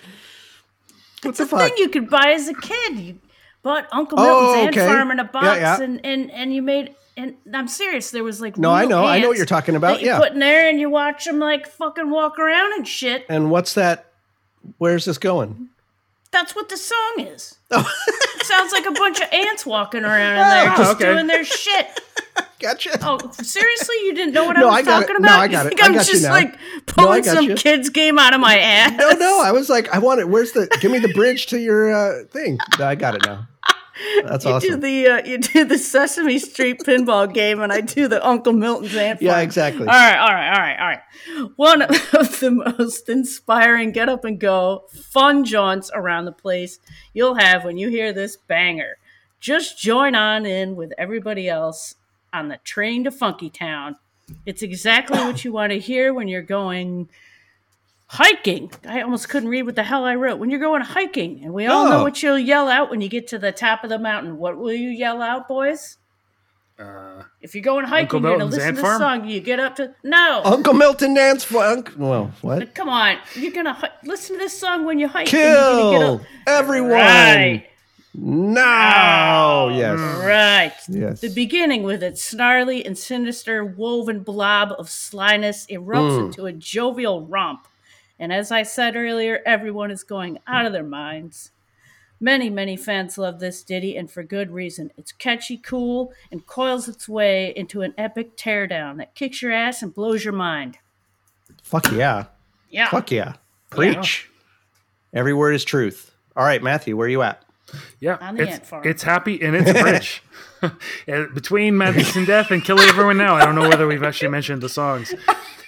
What it's the a fuck? Thing you could buy as a kid. You bought Uncle Milton's oh, okay. Ant Farm in a box yeah, yeah. And, and, and you made... And I'm serious. There was like no, I know, I know what you're talking about. You yeah. put in there and you watch them like fucking walk around and shit. And what's that? Where's this going? That's what the song is. Oh. It sounds like a bunch of ants walking around in there oh, just okay. doing their shit. Gotcha. Oh, seriously? You didn't know what no, I was I talking it. About? No, I got you think it. I I'm got just you now. Like pulling no, some you. Kids game out of my ass? No, no. I was like, I want it. Where's the, give me the bridge to your uh, thing. No, I got it now. That's you awesome. Do the, uh, you do the Sesame Street pinball game and I do the Uncle Milton's Ant Farm. Yeah, exactly. All right, all right, all right, all right. One of the most inspiring get up and go fun jaunts around the place you'll have when you hear this banger. Just join on in with everybody else on the train to Funky Town. It's exactly what you want to hear when you're going... hiking. I almost couldn't read what the hell I wrote. When you're going hiking, and we all oh. know what you'll yell out when you get to the top of the mountain. What will you yell out, boys? Uh, if you're going hiking, you're going to listen to this song. You get up to... No! Uncle Milton Nance Funk. Well, what? Come on. You're going to hi- listen to this song when you hike. Kill you're get everyone. Right. Now! Oh, yes. Right. Yes. The beginning with its snarly and sinister woven blob of slyness erupts mm. into a jovial romp. And as I said earlier, everyone is going out of their minds. Many, many fans love this ditty, and for good reason. It's catchy, cool, and coils its way into an epic teardown that kicks your ass and blows your mind. Fuck yeah. Yeah. Fuck yeah. Preach. Yeah. Every word is truth. All right, Matthew, where are you at? Yeah, on the it's, it's happy and it's rich. Between Madness and Death and Kill Everyone Now, I don't know whether we've actually mentioned the songs.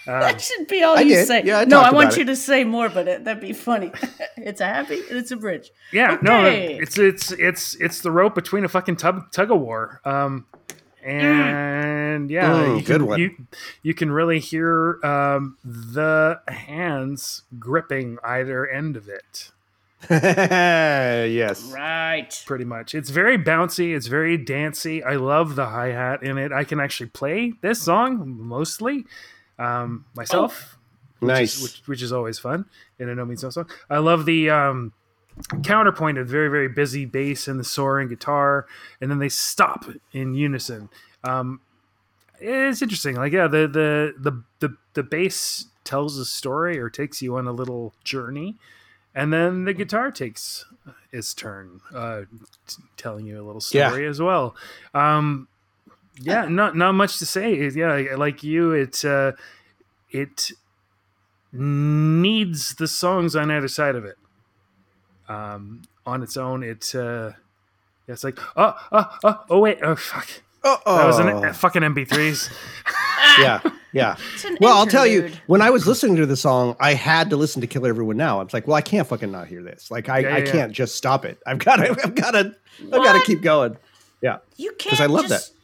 Um, that should be all I you did. Say. Yeah, I no, I want it. You to say more, but it, that'd be funny. It's a happy and it's a bridge. Yeah, okay. no, it's it's it's it's the rope between a fucking tug tug of war. Um, and mm. yeah, Ooh, you good can, one. You, you can really hear um, the hands gripping either end of it. Yes. Right. Pretty much. It's very bouncy. It's very dancey. I love the hi-hat in it. I can actually play this song mostly. Um, myself, oh, nice, which is, which, which is always fun in a NoMeansNo song. I love the um, counterpoint of very, very busy bass and the soaring guitar, and then they stop in unison. Um, it's interesting. Like, yeah, the, the, the, the, the bass tells a story or takes you on a little journey. And then the guitar takes its turn, uh, t- telling you a little story yeah. as well. Um, yeah, not, not much to say. Yeah. Like you, it, uh, it needs the songs on either side of it. Um, on its own, it, uh, it's like, oh, oh, oh, oh wait. Oh, fuck. Uh-oh. That was an, uh, fucking M P threes. Yeah. Yeah. Well, interlude. I'll tell you, when I was listening to the song, I had to listen to Kill Everyone Now. I was like, well, I can't fucking not hear this. Like, I, yeah, yeah, I can't yeah. just stop it. I've got to, I've got to, I've got to keep going. Yeah. You can't. Because I love just, that.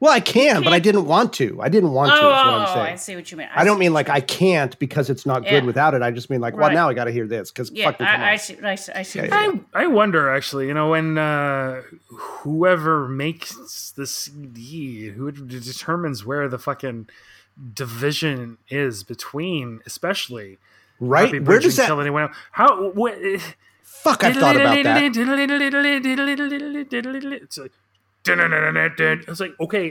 Well, I can, but I didn't want to. I didn't want oh, to. Is what I'm saying. I see what you mean. I, I don't mean like I can't because it's not yeah. good without it. I just mean like, right. well, now I got to hear this because yeah, fucking. I, I see. I see. I, see. Yeah, yeah, yeah. I, I wonder actually. You know, when uh, whoever makes the C D, who determines where the fucking division is between, especially right? Where does that? Anyone How? What, Fuck! I've thought about that. It's like. I was like, okay,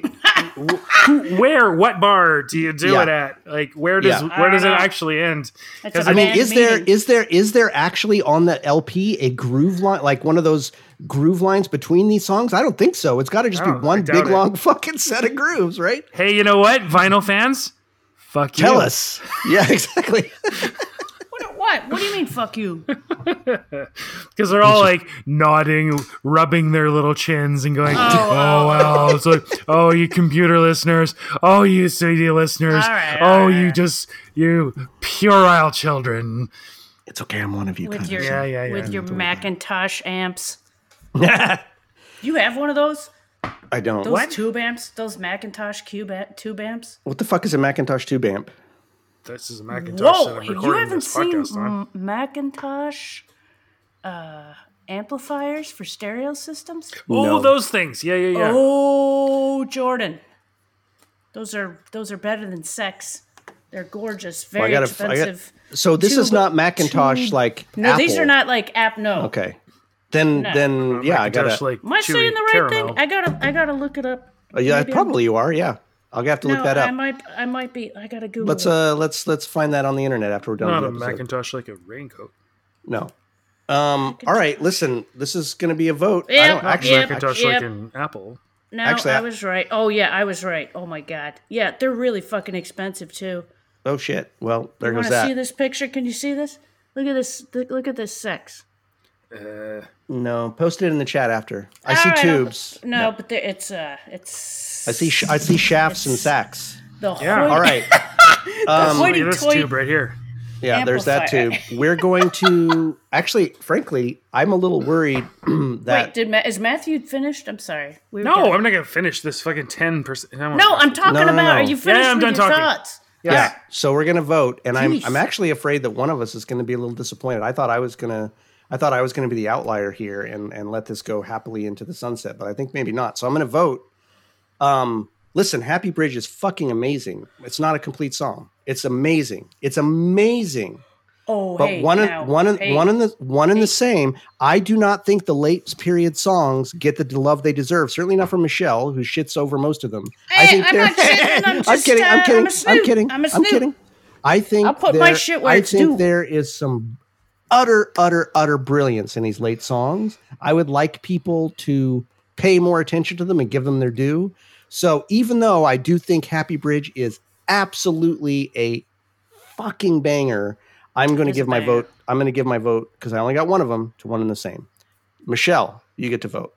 who, where, what bar do you do yeah. it at? Like, where does yeah. where does it actually end? I mean, is meeting. there is there is there actually on the L P a groove line, like one of those groove lines between these songs? I don't think so. It's got to just oh, be one big it. long fucking set of grooves, right? Hey, you know what, vinyl fans, fuck Tell you. Tell us, yeah, exactly. What? What do you mean, fuck you? Because they're all like nodding, rubbing their little chins and going, oh, oh wow. It's like, oh, you computer listeners. Oh, you C D listeners. Right, oh, you right. just, you puerile children. It's okay. I'm one of you. With kind your, of, yeah, yeah, yeah. With your McIntosh amps. You have one of those? I don't. Those what? tube amps? Those McIntosh cube tube amps? What the fuck is a McIntosh tube amp? This is a Macintosh. Whoa, you haven't seen m- Macintosh uh, amplifiers for stereo systems? No. Oh, those things. Yeah, yeah, yeah. Oh, Jordan. Those are those are better than sex. They're gorgeous, very well, I gotta, expensive. I gotta, so this tube, is not Macintosh tube. Like No, Apple. These are not like app no. Okay. Then no. then yeah, I got to like Am I saying the right caramel. thing? I got to I got to look it up. Oh, yeah, Maybe probably I'm, you are. Yeah. I'll have to no, look that up. I might, I might be. I gotta Google. Let's, uh, it. let's, let's find that on the internet after we're done. Not with the a episode. Macintosh like a raincoat. No. Um. All right. Listen. This is gonna be a vote. Yep, I don't actually yep, Macintosh yep. like an Apple. No, actually, I was right. Oh yeah, I was right. Oh my god. Yeah, they're really fucking expensive too. Oh shit. Well, there you goes that. Want to see this picture? Can you see this? Look at this. Look at this sex. Uh. No, post it in the chat after. I All see right, tubes. No, no, but there, it's uh, it's. I see. Sh- I see shafts and sacks. The yeah. Hoity- All right. Um, the this tube right here. Yeah, amplifier. There's that tube. We're going to actually, frankly, I'm a little worried that. Wait, did Ma- is Matthew finished? I'm sorry. We no, done. I'm not gonna finish this fucking ten percent. No, I'm talking no, no, about. No. Are you finished yeah, I'm with done your talking. thoughts? Yes. Yeah. So we're gonna vote, and Jeez. I'm I'm actually afraid that one of us is gonna be a little disappointed. I thought I was gonna. I thought I was going to be the outlier here and, and let this go happily into the sunset, but I think maybe not. So I'm going to vote. Um, listen, Happy Bridge is fucking amazing. It's not a complete song. It's amazing. It's amazing. Oh, but hey, one, now, in, one, in, hey, one in the one in hey. the same. I do not think the late period songs get the love they deserve. Certainly not from Michelle, who shits over most of them. Hey, I think I'm not shitting. I'm, just, I'm kidding. I'm kidding. Uh, I'm, I'm kidding. I'm, I'm kidding. I think I'll put there, my shit where I it's think due. There is some. Utter, utter, utter brilliance in these late songs. I would like people to pay more attention to them and give them their due. So even though I do think Happy Bridge is absolutely a fucking banger, I'm going to give my vote. I'm going to give my vote because I only got one of them to one and the same. Michelle, you get to vote.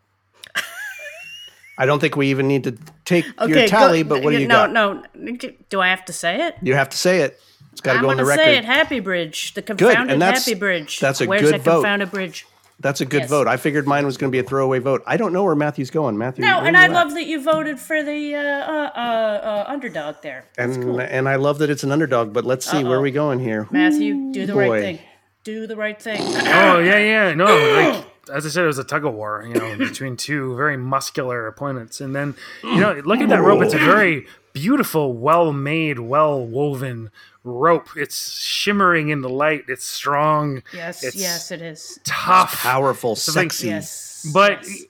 I don't think we even need to take okay, your tally, go, but what do you no, got? No, no. Do I have to say it? You have to say it. It's got to go on the record. I'm going to say it, Happy Bridge, the confounded good, Happy Bridge. That's a Where's good that vote. Where's the confounded bridge? That's a good yes. vote. I figured mine was going to be a throwaway vote. I don't know where Matthew's going. Matthew. No, and I at? love that you voted for the uh, uh, uh, underdog there. That's and cool. and I love that it's an underdog, but let's see, Uh-oh. where are we going here? Matthew, do the Boy. right thing. Do the right thing. oh, yeah, yeah. No, like, as I said, it was a tug of war, you know, between two very muscular opponents. And then, you know, look at that rope. It's a very beautiful, well-made, well-woven rope. It's shimmering in the light. It's strong. Yes, it's yes, it is. Tough, it's powerful, sexy. Yes, but yes.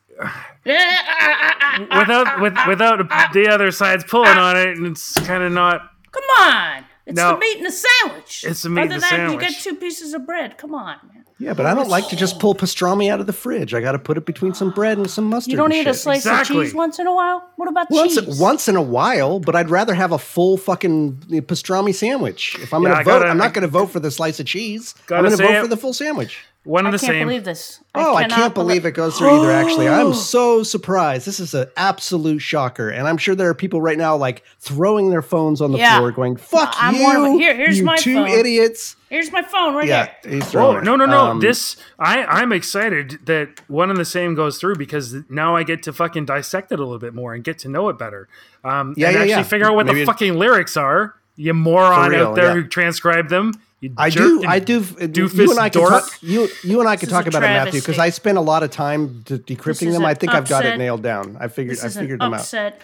without with, without the other side's pulling on it, and it's kind of not. Come on, it's no, the meat and the sandwich. It's the meat and the sandwich. Other than you get two pieces of bread. Come on, man. Yeah, but I don't like to just pull pastrami out of the fridge. I got to put it between some bread and some mustard. You don't eat a slice exactly. of cheese once in a while? What about once, cheese? Once in a while, but I'd rather have a full fucking pastrami sandwich. If I'm yeah, going to vote, gotta, I'm not going to vote for the slice of cheese. I'm going to vote it. for the full sandwich. One of the same. I can't believe this. I oh, I can't believe it goes through either, actually. I'm so surprised. This is an absolute shocker. And I'm sure there are people right now, like, throwing their phones on the yeah. floor going, fuck well, you, I'm Here, here's you my two phone. idiots. Here's my phone right yeah, here. He's throwing oh, it. No, no, no. Um, this, I, I'm excited that one and the same goes through because now I get to fucking dissect it a little bit more and get to know it better. Um, yeah, and yeah, actually yeah. figure out what Maybe the fucking lyrics are, you moron real, out there yeah. who transcribed them. You I do. I do. You and I can talk, you, you and I can talk about it, Matthew, because I spent a lot of time de- decrypting them. I think upset. I've got it nailed down. I figured. I figured them upset. out.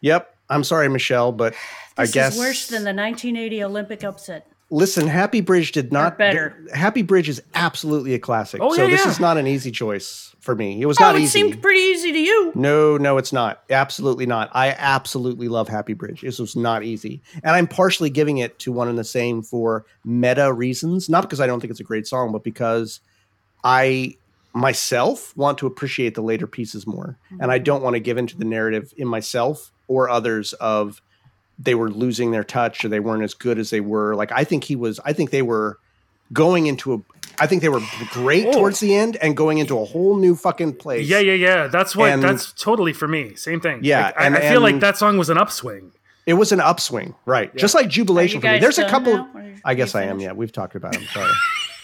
Yep. I'm sorry, Michelle, but this I guess is worse than the nineteen eighty Olympic upset. Listen, Happy Bridge did not. Or better. Happy Bridge is absolutely a classic. Oh, yeah, so this yeah. is not an easy choice for me. It was oh, not it easy. It seemed pretty easy to you. No, no, it's not. Absolutely not. I absolutely love Happy Bridge. This was not easy. And I'm partially giving it to one and the same for meta reasons, not because I don't think it's a great song, but because I myself want to appreciate the later pieces more. Mm-hmm. And I don't want to give into the narrative in myself or others of they were losing their touch or they weren't as good as they were. Like, I think he was, I think they were going into a, I think they were great oh. towards the end and going into a whole new fucking place. Yeah, yeah, yeah. That's what, and, that's totally for me. Same thing. Yeah. Like, and, I, I feel like that song was an upswing. It was an upswing. Right. Yeah. Just like Jubilation for me. There's a couple, now, I guess I am. Yeah. We've talked about them. Sorry.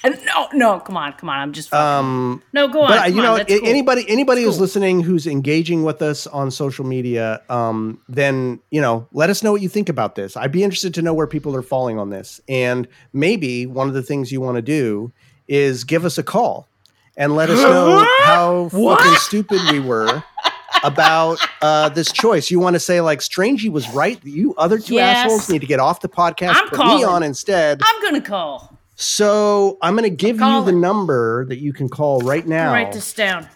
No, no, come on, come on. I'm just. Um, no, go on. But come you know, on, that's anybody, cool. anybody that's who's cool. listening, who's engaging with us on social media, um, then you know, let us know what you think about this. I'd be interested to know where people are falling on this, and maybe one of the things you want to do is give us a call and let us know how what? fucking stupid we were about uh, this choice. You want to say like, Strangey was right. You other two yes. assholes need to get off the podcast. I'm put calling. me on instead. I'm gonna call. So I'm going to give you the number that you can call right now. Write this down.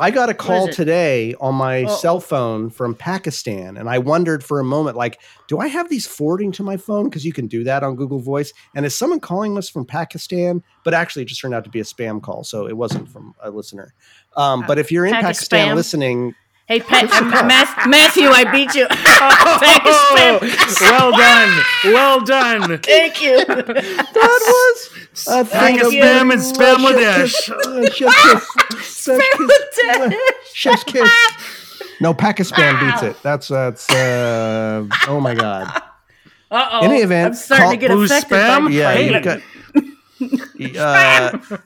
I got a call today on my oh. cell phone from Pakistan, and I wondered for a moment, like, do I have these forwarding to my phone? Because you can do that on Google Voice. And is someone calling us from Pakistan? But actually, it just turned out to be a spam call, so it wasn't from a listener. Um, uh, but if you're in Pakistan listening... Hey, Pat, Matthew, I beat you. Oh, well done. Well done. Thank you. That was a thing of spam and spam with dash. Spam with dash. Chef's kiss. No, Pakistan beats it. That's, that's, uh, oh my God. Uh-oh. In any event, I'm starting to get affected by yeah, you got uh,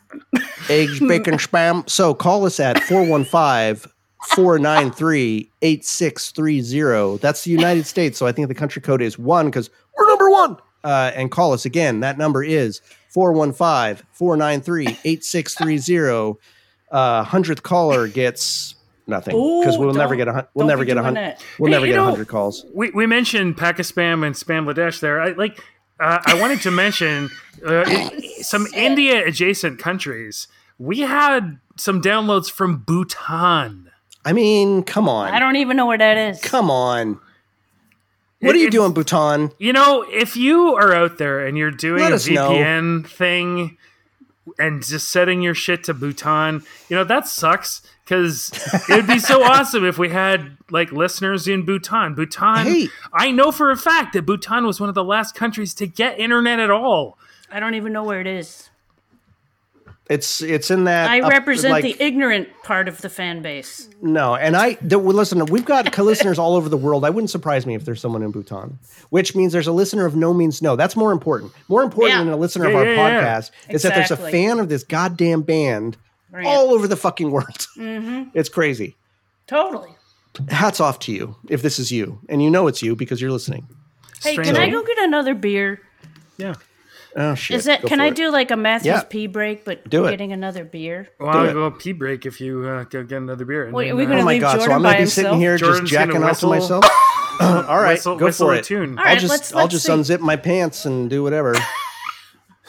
eggs, bacon, spam. So call us at four one five four nine three, eight six three zero. That's the United States, so I think the country code is one because we're number one. Uh, and call us again. That number is four one five, four nine three, eight six three zero. Uh, hundredth caller gets nothing because we'll never get a we'll never get a hundred we'll never get a hundred calls. We we mentioned Pakistan and Spamladesh there. I like. Uh, I wanted to mention uh, some India adjacent countries. We had some downloads from Bhutan. I mean, come on. I don't even know where that is. Come on. What it, are you doing, Bhutan? You know, if you are out there and you're doing Let a V P N know. thing and just setting your shit to Bhutan, you know, that sucks because it would be so awesome if we had, like, listeners in Bhutan. Bhutan, hey. I know for a fact that Bhutan was one of the last countries to get internet at all. I don't even know where it is. It's it's in that I represent up, like, the ignorant part of the fan base. No, and I the, listen. We've got listeners all over the world. I wouldn't surprise me if there's someone in Bhutan, which means there's a listener of No Means No. That's more important. More important yeah. than a listener yeah, of our yeah, podcast yeah. is exactly. that there's a fan of this goddamn band right. all over the fucking world. Mm-hmm. It's crazy. Totally. Hats off to you if this is you, and you know it's you because you're listening. Hey, Strange. Can I go get another beer? Yeah. Oh shit! Is that, can I it. do like a Matthew's yeah. pee break, but do getting it. another beer? Well, I'll go pee break if you uh, go get another beer. Wait, are we going to oh leave God, Jordan so I'm by be himself? Sitting here Jordan's just jacking off to myself. All right, whistle, go whistle for it. Tune. All right, I'll just let's, let's I'll just see. unzip my pants and do whatever. all,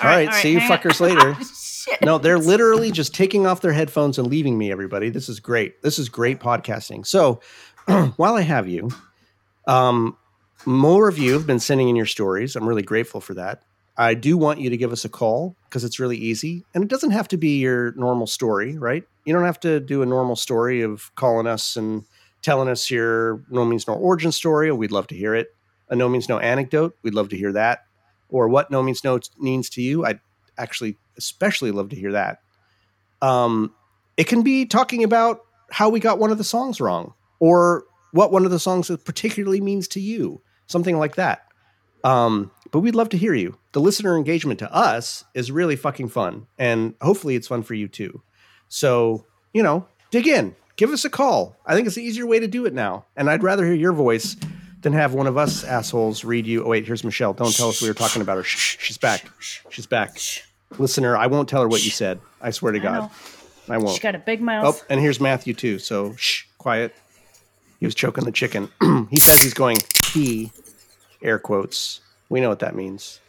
all right, right all see right, you fuckers later. shit. No, they're literally just taking off their headphones and leaving me, everybody. This is great. This is great podcasting. So while I have you, um, more of you have been sending in your stories. I'm really grateful for that. I do want you to give us a call because it's really easy. And it doesn't have to be your normal story, right? You don't have to do a normal story of calling us and telling us your No Means No origin story. Or we'd love to hear it. A No Means No anecdote. We'd love to hear that. Or what No Means No means to you. I'd actually especially love to hear that. Um, it can be talking about how we got one of the songs wrong or what one of the songs particularly means to you, something like that. Um, but we'd love to hear you. The listener engagement to us is really fucking fun. And hopefully it's fun for you too. So, you know, dig in, give us a call. I think it's the easier way to do it now. And I'd rather hear your voice than have one of us assholes read you. Oh, wait, here's Michelle. Don't tell us we were talking about her. Shh, she's back. She's back. Listener, I won't tell her what you said. I swear to God. I, I won't. She got a big mouth. Oh, and here's Matthew too. So shh, quiet. He was choking the chicken. He says he's going, he, air quotes. We know what that means.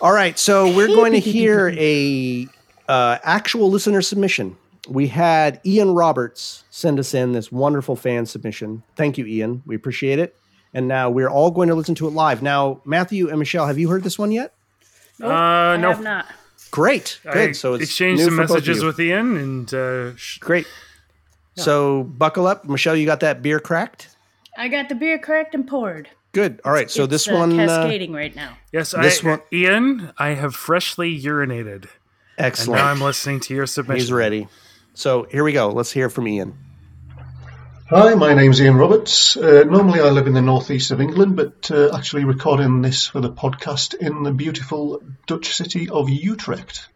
All right, so we're going to hear a uh, actual listener submission. We had Ian Roberts send us in this wonderful fan submission. Thank you, Ian. We appreciate it. And now we're all going to listen to it live. Now, Matthew and Michelle, have you heard this one yet? Nope, uh, I no, I have not. Great. Good. I so it's exchanged some messages with Ian, and uh, sh- great. No. So buckle up, Michelle. You got that beer cracked? I got the beer cracked and poured. Good. All right. It's, so this it's, uh, one cascading uh, right now. Yes, this I, one, Ian. I have freshly urinated. Excellent. And now I'm listening to your submission. He's ready. So here we go. Let's hear from Ian. Hi, my name's Ian Roberts. Uh, normally I live in the northeast of England, but uh, actually recording this for the podcast in the beautiful Dutch city of Utrecht.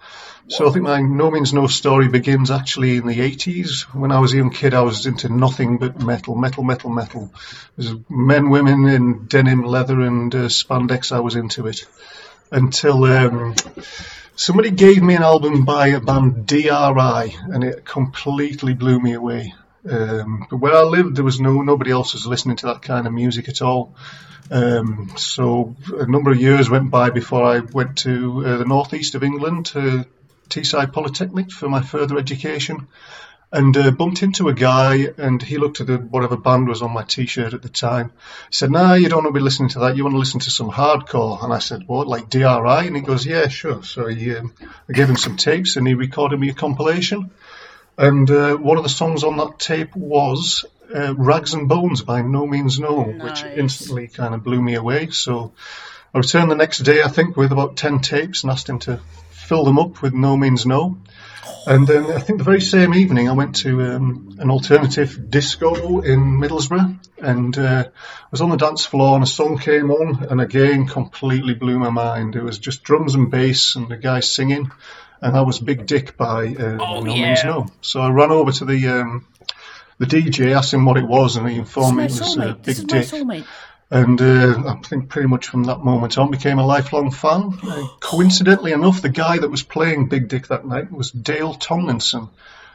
So I think my No Means No story begins actually in the eighties. When I was a young kid, I was into nothing but metal, metal, metal, metal. There's men, women in denim, leather and uh, spandex. I was into it until um, somebody gave me an album by a band D R I and it completely blew me away. Um, but where I lived, there was no nobody else was listening to that kind of music at all. Um, so a number of years went by before I went to uh, the northeast of England to Teesside Polytechnic for my further education, and uh, bumped into a guy, and he looked at the, whatever band was on my T-shirt at the time. He said, "Nah, you don't want to be listening to that. You want to listen to some hardcore." And I said, "What, like D R I?" And he goes, "Yeah, sure." So he, um, I gave him some tapes, and he recorded me a compilation. And uh, one of the songs on that tape was uh, Rags and Bones by No Means No, nice. Which instantly kind of blew me away. So I returned the next day, I think, with about ten tapes and asked him to fill them up with No Means No. And then I think the very same evening I went to um, an alternative disco in Middlesbrough and uh, was on the dance floor and a song came on and again completely blew my mind. It was just drums and bass and the guy singing. And that was Big Dick by uh, oh, No yeah. Means No. So I ran over to the um, the D J, asked him what it was, and he informed me it was uh, Big Dick. This is my soulmate. And uh, I think pretty much from that moment on, became a lifelong fan. Uh, coincidentally enough, the guy that was playing Big Dick that night was Dale Tomlinson,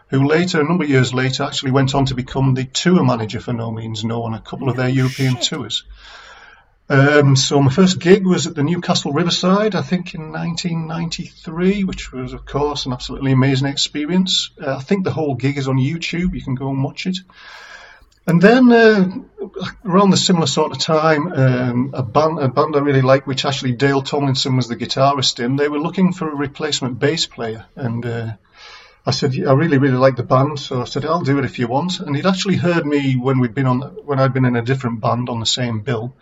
who later, a number of years later, actually went on to become the tour manager for No Means No on a couple oh, of their European shit. tours. Um, so my first gig was at the Newcastle Riverside, I think in nineteen ninety-three, which was, of course, an absolutely amazing experience. Uh, I think the whole gig is on YouTube. You can go and watch it. And then uh, around the similar sort of time, um, a, band, a band I really liked, which actually Dale Tomlinson was the guitarist in, they were looking for a replacement bass player. And uh, I said, I really, really like the band. So I said, I'll do it if you want. And he'd actually heard me when we'd been on, when I'd been in a different band on the same bill.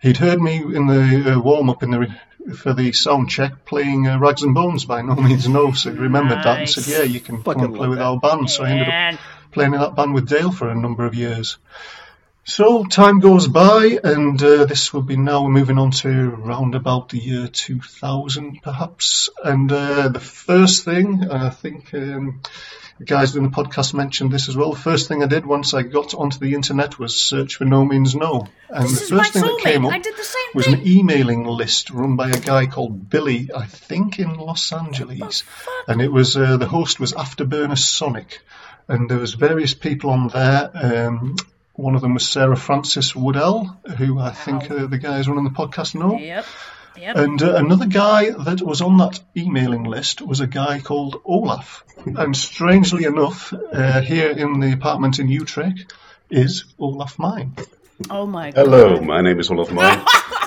He'd heard me in the uh, warm-up in the re- for the sound check playing uh, Rags and Bones by No Means No, so he remembered nice. that and said, yeah, you can come and play with that. our band. So I ended up playing in that band with Dale for a number of years. So time goes by, and uh, this will be now moving on to round about the year two thousand, perhaps. And uh, the first thing, and I think um, the guys doing the podcast mentioned this as well, the first thing I did once I got onto the internet was search for No Means No. And this the first thing that came up was thing. an emailing list run by a guy called Billy, I think in Los Angeles. And it was uh, the host was Afterburner Sonic. And there was various people on there. Um, one of them was Sarah Francis Woodell, who I think uh, the guys running the podcast know. Yep. Yep. And uh, another guy that was on that emailing list was a guy called Olaf. And strangely enough, uh, here in the apartment in Utrecht is Olaf Mine. Oh my God. Hello, my name is Olaf Mine.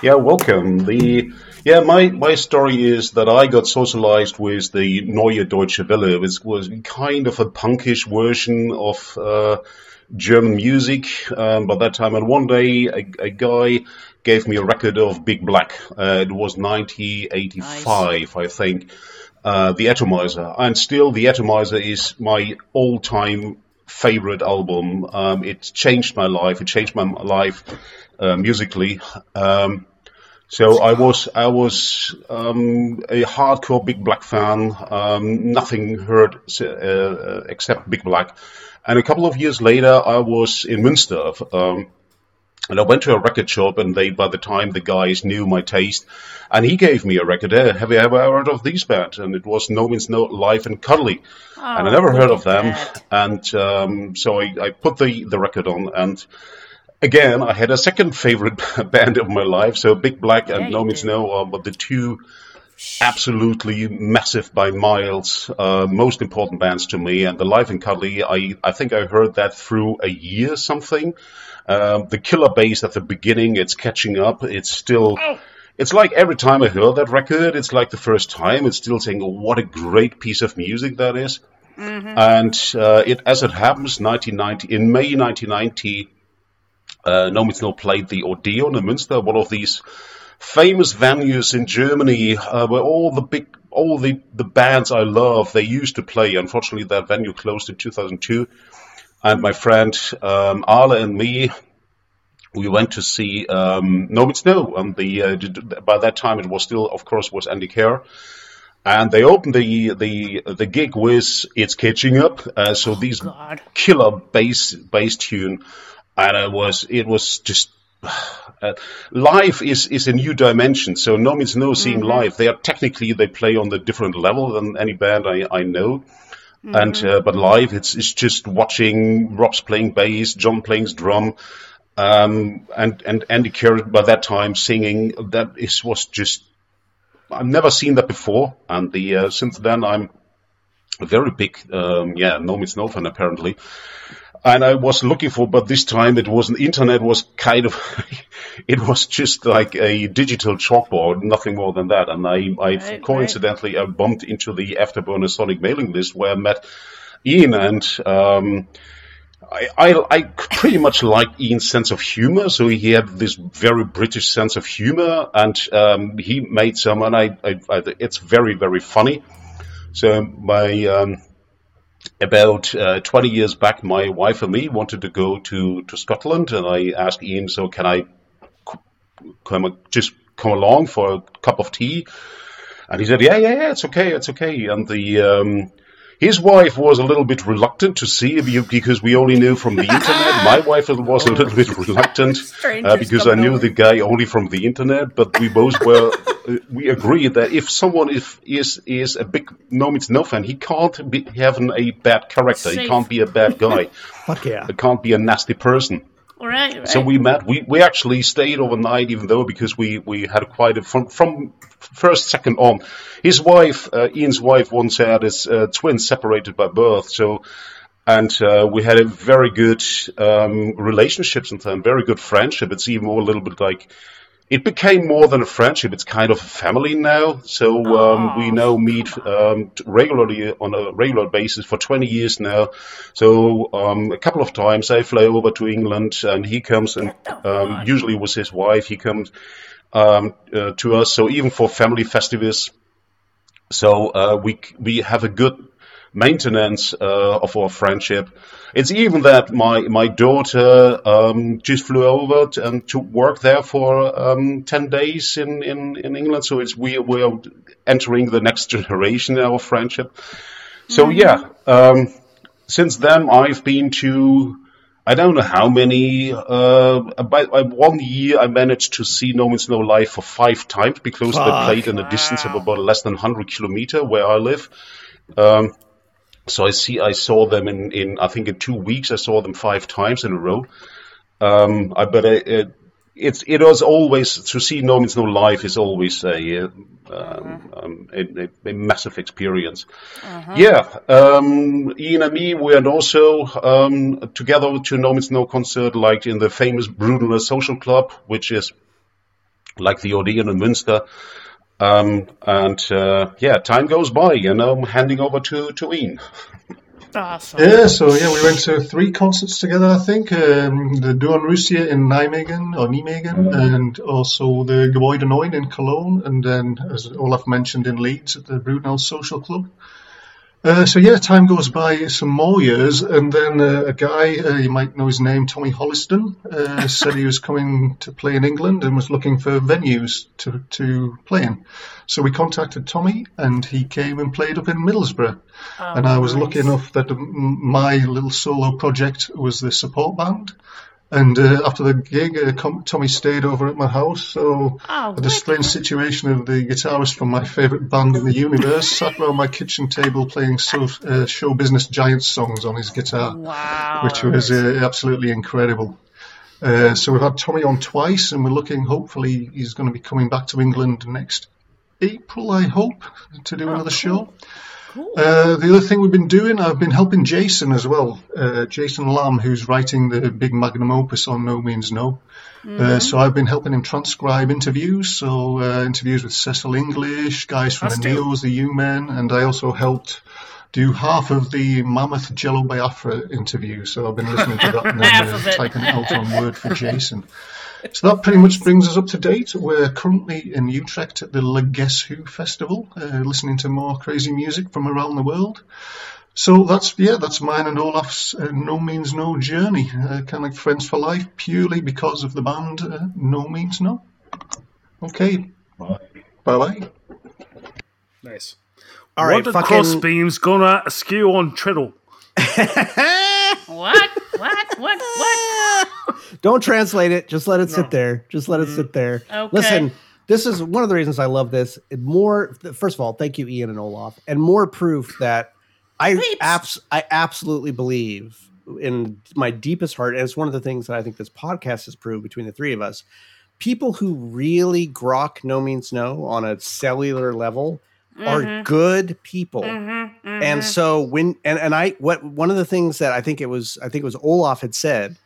Yeah, welcome. The yeah, my, my story is that I got socialized with the Neue Deutsche Welle, which was kind of a punkish version of uh, German music um, by that time. And one day, a, a guy gave me a record of Big Black. Uh, it was nineteen eighty-five, nice. I think, uh, the Atomizer. And still, the Atomizer is my all-time favorite album. Um, it changed my life. It changed my life uh, musically. Um, So I was I was um, a hardcore Big Black fan. Um, nothing heard uh, except Big Black. And a couple of years later, I was in Münster, um, and I went to a record shop. And they, by the time the guys knew my taste, and he gave me a record. Hey, have you ever heard of these bands? And it was NoMeansNo, Live and Cuddly. Oh, and I never heard of them. That. And um, so I, I put the, the record on and. Again, I had a second favorite band of my life, so Big Black yeah, and NoMeansNo are the two absolutely massive by miles, uh, most important bands to me. And the Live and Cuddly, I, I think I heard that through a year something. Um, the killer bass at the beginning, it's catching up. It's still, it's like every time I heard that record, it's like the first time. It's still saying, oh, what a great piece of music that is. Mm-hmm. And uh, it, as it happens, nineteen ninety in May nineteen ninety. Uh, NoMeansNo played the Odeon in Münster, one of these famous venues in Germany, uh, where all the big, all the, the bands I love, they used to play. Unfortunately, that venue closed in two thousand two. And my friend um, Arle and me, we went to see um, NoMeansNo. And the uh, by that time, it was still, of course, was Andy Kerr. And they opened the, the, the gig with It's Catching Up. Uh, so oh, these God. Killer bass bass tune. And it was, it was just, uh, live is, is a new dimension. So NoMeansNo seem mm-hmm. live. They are technically, they play on a different level than any band I, I know. Mm-hmm. And, uh, but live, it's, it's just watching Rob's playing bass, John playing drum, um, and, and Andy Kerr by that time singing. That is, was just, I've never seen that before. And the, uh, since then I'm a very big, um, yeah, NoMeansNo fan apparently. And I was looking for, but this time it wasn't. Internet was kind of, it was just like a digital chalkboard, nothing more than that. And I, I right, coincidentally, right. I bumped into the Afterburner Sonic mailing list where I met Ian, and um, I, I, I pretty much liked Ian's sense of humor. So he had this very British sense of humor, and um, he made some, and I, I, I, it's very, very funny. So my. Um, About uh, twenty years back, my wife and me wanted to go to, to Scotland, and I asked Ian, so can I come, just come along for a cup of tea? And he said, yeah, yeah, yeah, it's okay, it's okay. And the um, his wife was a little bit reluctant to see you because we only knew from the internet. My wife was a little bit reluctant uh, because I knew the guy only from the internet, but we both were... We agree that if someone if, is is a big NoMeansNo fan, he can't be having a bad character. Safe. He can't be a bad guy. Fuck yeah! He can't be a nasty person. All right, right. So we met. We, we actually stayed overnight, even though because we, we had quite a from from first second on. His wife, uh, Ian's wife, once had his uh, twins separated by birth. So. And uh, we had a very good um, relationships and very good friendship. It's even more a little bit like. It became more than a friendship. It's kind of a family now. So um, we now meet um, regularly on a regular basis for twenty years now. So um, a couple of times I fly over to England and he comes and um, usually with his wife, he comes um, uh, to us. So even for family festivals. So uh, we we have a good maintenance uh, of our friendship. It's even that my my daughter um, just flew over to, um, to work there for um, ten days in, in, in England. So it's we we are entering the next generation in our friendship. So mm-hmm. yeah, um, since then I've been to I don't know how many. Uh, by, by one year I managed to see NoMeansNo live for five times because Fuck, they played in a wow. distance of about less than one hundred kilometers where I live. Um, So I see. I saw them in, in. I think in two weeks, I saw them five times in a row. Um, I, but I, uh, it's it was always to see NoMeansNo live is always a um, mm-hmm. um, a, a massive experience. Mm-hmm. Yeah, um, Ian and me were also um, together to NoMeansNo concert, like in the famous Brudenell Social Club, which is like the Odeon in Münster. Um, and uh, yeah, time goes by, and I'm handing over to to Ian. Awesome. Yeah, so yeah, we went to three concerts together, I think. Um, the Duon Russia in Nijmegen, or Nijmegen, mm-hmm. and also the Gebäude Neun in Cologne, and then, as Olaf mentioned, in Leeds at the Brudenell Social Club. Uh, so yeah, time goes by some more years, and then uh, a guy, uh, you might know his name, Tommy Holliston, uh, said he was coming to play in England and was looking for venues to, to play in. So we contacted Tommy, and he came and played up in Middlesbrough. Oh, and I was nice. Lucky enough that my little solo project was the support band. And uh, after the gig, uh, com- Tommy stayed over at my house, so oh, the strange situation of the guitarist from my favourite band in the universe sat around my kitchen table playing so, uh, show business Giants songs on his guitar, wow, which was uh, absolutely incredible. Uh, so we've had Tommy on twice, and we're looking, hopefully, he's going to be coming back to England next April, I hope, to do oh, another cool. show. Cool. Uh, the other thing we've been doing, I've been helping Jason as well, uh, Jason Lamb, who's writing the big magnum opus on NoMeansNo. Mm-hmm. Uh, so I've been helping him transcribe interviews, so uh, interviews with Cecil English, guys from That's the Neos, the U-Men, and I also helped do half of the Mammoth Jello Biafra interview, so I've been listening to that and then uh, typing it out on Word for Jason. So that pretty much brings us up to date. We're currently in Utrecht at the Guess Who Festival, uh, listening to more crazy music from around the world. So that's, yeah, that's mine and Olaf's uh, NoMeansNo journey, uh, kind of like friends for life, purely because of the band uh, NoMeansNo. Okay. Bye. Bye-bye. Nice. All right, what fucking... crossbeam's gonna askew on Triddle? What? What? What? What? Don't translate it. Just let it no. sit there. Just let it mm. sit there. Okay. Listen, this is one of the reasons I love this. More, first of all, thank you, Ian and Olaf, and more proof that I abs- I absolutely believe in my deepest heart, and it's one of the things that I think this podcast has proved between the three of us. People who really grok NoMeansNo on a cellular level mm-hmm. are good people. Mm-hmm. Mm-hmm. And so when and, and I what one of the things that I think it was I think it was Olaf had said.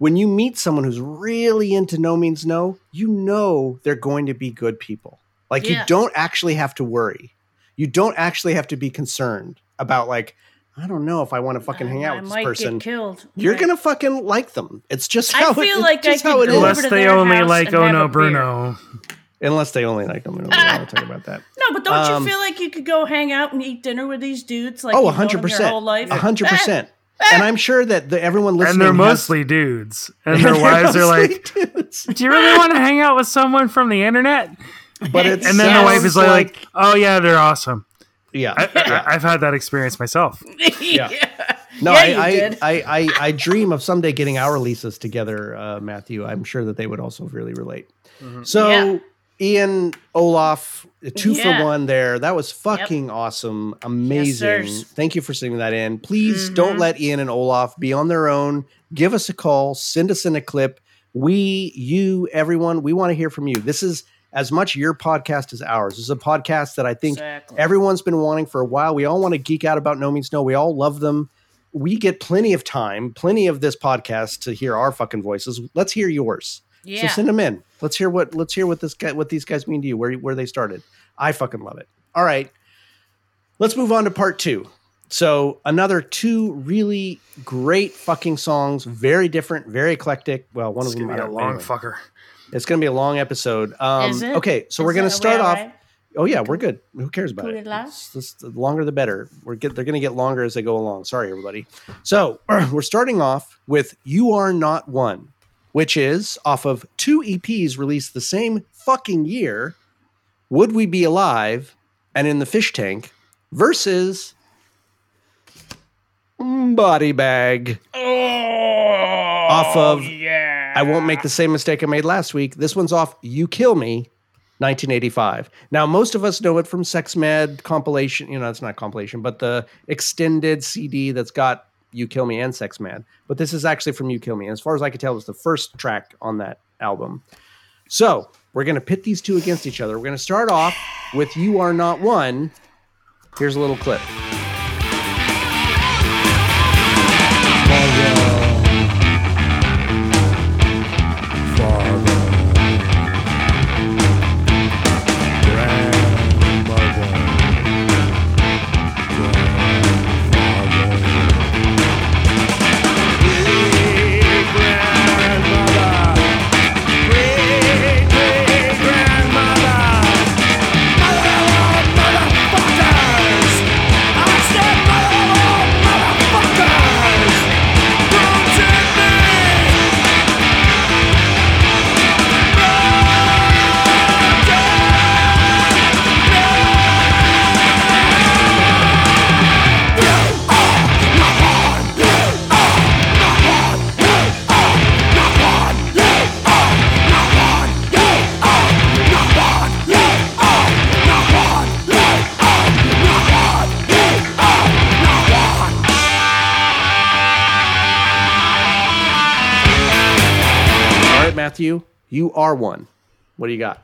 When you meet someone who's really into NoMeansNo, you know they're going to be good people. Like yeah. you don't actually have to worry. You don't actually have to be concerned about like, I don't know if I want to fucking hang out I with this person. I might get killed. You're right. Gonna fucking like them. It's just how I feel it, like I could go it unless over to their only house like and Oh No Bruno. Beer. Unless they only like them. We'll talk about that. No, but don't um, you feel like you could go hang out and eat dinner with these dudes? Like oh, one hundred percent. Your whole life? one hundred percent. And I'm sure that the, everyone listening and they're mostly has, dudes, and their wives are like, dudes. "Do you really want to hang out with someone from the internet?" But it's, and then the wife is like, like, "Oh yeah, they're awesome." Yeah, I, yeah. I, I've had that experience myself. Yeah, no, yeah, I, I, I, I, I dream of someday getting our Lisas together, uh, Matthew. I'm sure that they would also really relate. Mm-hmm. So, yeah. Ian, Olaf, two yeah. for one there. That was fucking yep. awesome. Amazing. Yes, thank you for sending that in. Please mm-hmm. don't let Ian and Olaf be on their own. Give us a call. Send us in a clip. We, you, everyone, we want to hear from you. This is as much your podcast as ours. This is a podcast that I think exactly. everyone's been wanting for a while. We all want to geek out about NoMeansNo. We all love them. We get plenty of time, plenty of this podcast to hear our fucking voices. Let's hear yours. Yeah. So send them in. Let's hear what let's hear what this guy what these guys mean to you, where where they started. I fucking love it. All right. Let's move on to part two. So another two really great fucking songs, very different, very eclectic. Well, one it's of them gonna be a long anyway. Fucker. It's gonna be a long episode. Um Is it? Okay, so Is we're gonna start off. Right? Oh yeah, we're good. Who cares about Can it? It's, it's, the longer the better. We're get they're gonna get longer as they go along. Sorry, everybody. So we're starting off with You Are Not One, which is off of two E Ps released the same fucking year, Would We Be Alive and In the Fish Tank, versus Body Bag. Oh, off of, yeah. I won't make the same mistake I made last week. This one's off You Kill Me, nineteen eighty-five. Now, most of us know it from Sex Med compilation. You know, it's not compilation, but the extended C D that's got You Kill Me and Sex Man. But this is actually from You Kill Me. And as far as I could tell, it was the first track on that album. So we're going to pit these two against each other. We're going to start off with You Are Not One. Here's a little clip. You, you are one. What do you got?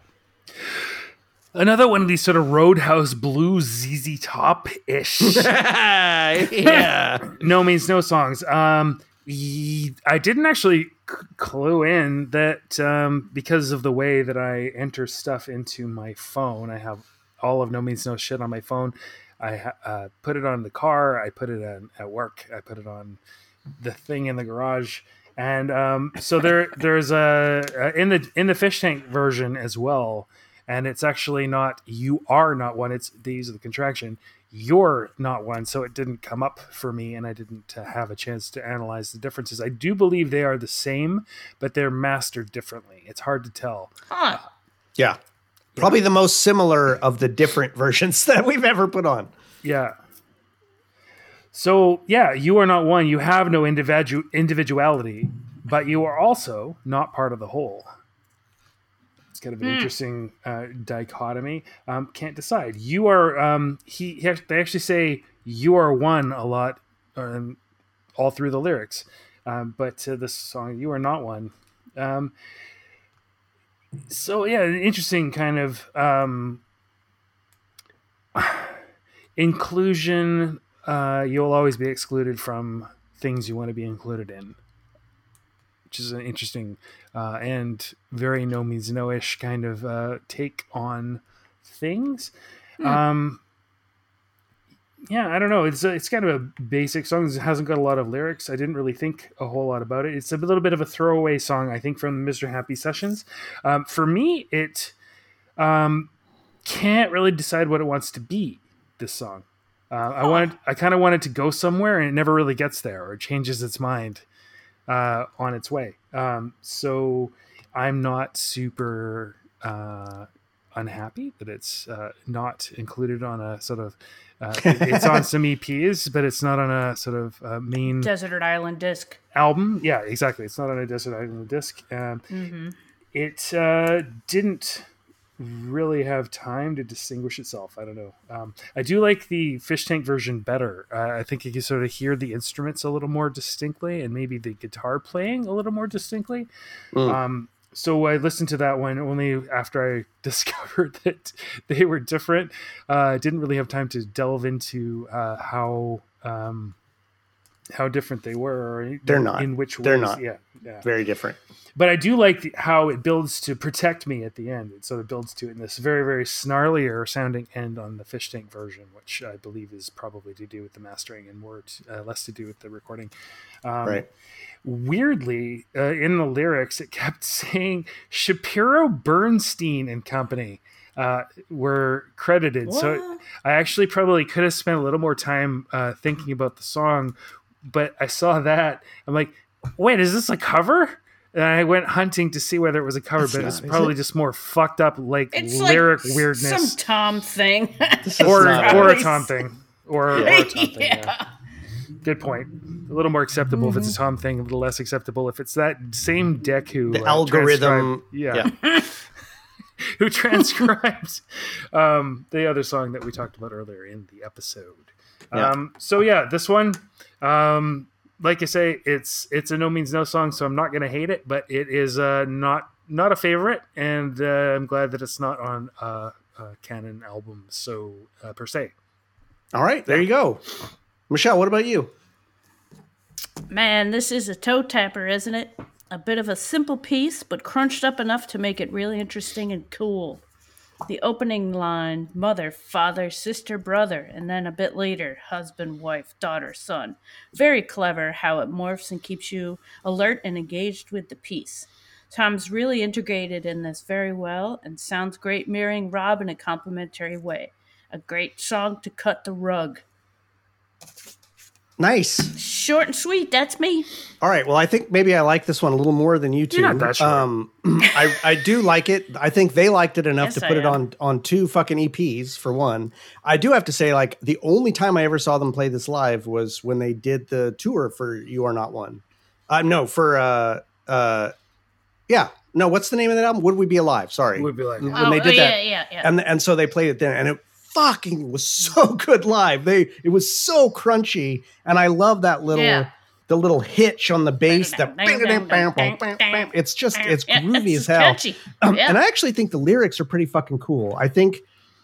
Another one of these sort of Roadhouse Blues, Z Z Top ish. Yeah. No Means No songs. Um, I didn't actually clue in that um, because of the way that I enter stuff into my phone. I have all of No Means No shit on my phone. I uh, put it on the car. I put it on at work. I put it on the thing in the garage. And um, so there, there's a, a in the in the fish tank version as well, and it's actually not you are not one. It's they use the contraction you're not one, so it didn't come up for me, and I didn't uh, have a chance to analyze the differences. I do believe they are the same, but they're mastered differently. It's hard to tell. Huh. Yeah, probably yeah. the most similar of the different versions that we've ever put on. Yeah. So, yeah, you are not one. You have no individu- individuality, but you are also not part of the whole. It's kind of an mm. interesting uh, dichotomy. Um, can't decide. You are, um, he, he, they actually say you are one a lot um, all through the lyrics. Um, but uh, this song, you are not one. Um, so, yeah, an interesting kind of um, inclusion. Uh, you'll always be excluded from things you want to be included in, which is an interesting uh, and very No Means No-ish kind of uh, take on things. Mm. Um, yeah, I don't know. It's a, it's kind of a basic song. It hasn't got a lot of lyrics. I didn't really think a whole lot about it. It's a little bit of a throwaway song, I think, from Mister Happy Sessions. Um, for me, it um, can't really decide what it wants to be, this song. Uh, I wanted, I kind of wanted to go somewhere, and it never really gets there, or changes its mind uh, on its way. Um, so I'm not super uh, unhappy that it's uh, not included on a sort of. Uh, it's on some E Ps, but it's not on a sort of uh, main Desert Island disc album. Yeah, exactly. It's not on a Desert Island disc. Um, mm-hmm. It uh, didn't. Really have time to distinguish itself. I don't know. Um, I do like the fish tank version better. Uh, I think you can sort of hear the instruments a little more distinctly, and maybe the guitar playing a little more distinctly. Mm. Um, so I listened to that one only after I discovered that they were different. I uh, didn't really have time to delve into uh, how um, how different they were. Or They're in not. In which ways. They're not. Yeah. Yeah. Very different. But I do like the, how it builds to Protect Me at the end. It sort of builds to it in this very, very snarlier sounding end on the fish tank version, which I believe is probably to do with the mastering and more to, uh, less to do with the recording. Um, right. Weirdly, uh, in the lyrics, it kept saying Shapiro, Bernstein and Company uh, were credited. What? So it, I actually probably could have spent a little more time uh, thinking about the song, but I saw that. I'm like, wait, is this a cover? And I went hunting to see whether it was a cover, it's but it's probably it? just more fucked up, like it's lyric like weirdness. Some Tom thing, or or a Tom thing, or, yeah. or a Tom thing. Yeah. Yeah. Good point. A little more acceptable mm-hmm. if it's a Tom thing. A little less acceptable if it's that same dick who the uh, algorithm, yeah, yeah. who transcribes um, the other song that we talked about earlier in the episode. Yeah. Um, so yeah, this one. Um, Like I say, it's it's a No Means No song, so I'm not going to hate it, but it is uh, not not a favorite, and uh, I'm glad that it's not on uh, a canon album, so uh, per se. All right, there you go. Michelle, what about you? Man, this is a toe tapper, isn't it? A bit of a simple piece, but crunched up enough to make it really interesting and cool. The opening line, mother, father, sister, brother, and then a bit later, husband, wife, daughter, son. Very clever how it morphs and keeps you alert and engaged with the piece. Tom's really integrated in this very well and sounds great mirroring Rob in a complimentary way. A great song to cut the rug. Nice. Short and sweet. That's me. All right. Well, I think maybe I like this one a little more than you two. You're not that short. Um, I, I do like it. I think they liked it enough yes, to put I it am. on on two fucking E Ps for one. I do have to say, like, the only time I ever saw them play this live was when they did the tour for You Are Not One. Uh, no, for, uh, uh, yeah. No, what's the name of that album? Would We Be Alive? Sorry. Would We Be Alive. When oh, they did oh, yeah, that. Yeah, yeah. And, and so they played it then. And it fucking was so good live. They it was so crunchy, and I love that little yeah. the little hitch on the bass. That it's just it's groovy yeah, it's as hell. Um, yeah. And I actually think the lyrics are pretty fucking cool. I think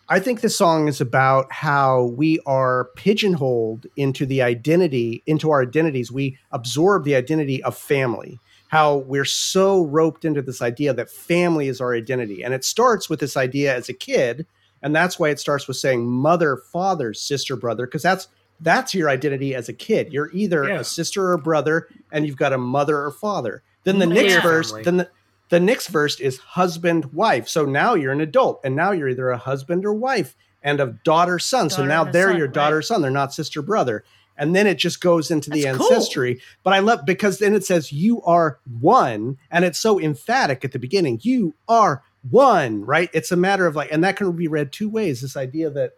I think this song is about how we are pigeonholed into the identity, into our identities. We absorb the identity of family. How we're so roped into this idea that family is our identity, and it starts with this idea as a kid. And that's why it starts with saying mother, father, sister, brother, because that's that's your identity as a kid. You're either yeah. a sister or a brother, and you've got a mother or father. Then the yeah. next verse, then the, the next verse is husband, wife. So now you're an adult, and now you're either a husband or wife, and a daughter, son. Daughter so now they're son, your daughter, right? son. They're not sister, brother. And then it just goes into the That's ancestry. Cool. But I love because then it says you are one, and it's so emphatic at the beginning. You are one, right? It's a matter of like, and that can be read two ways. This idea that,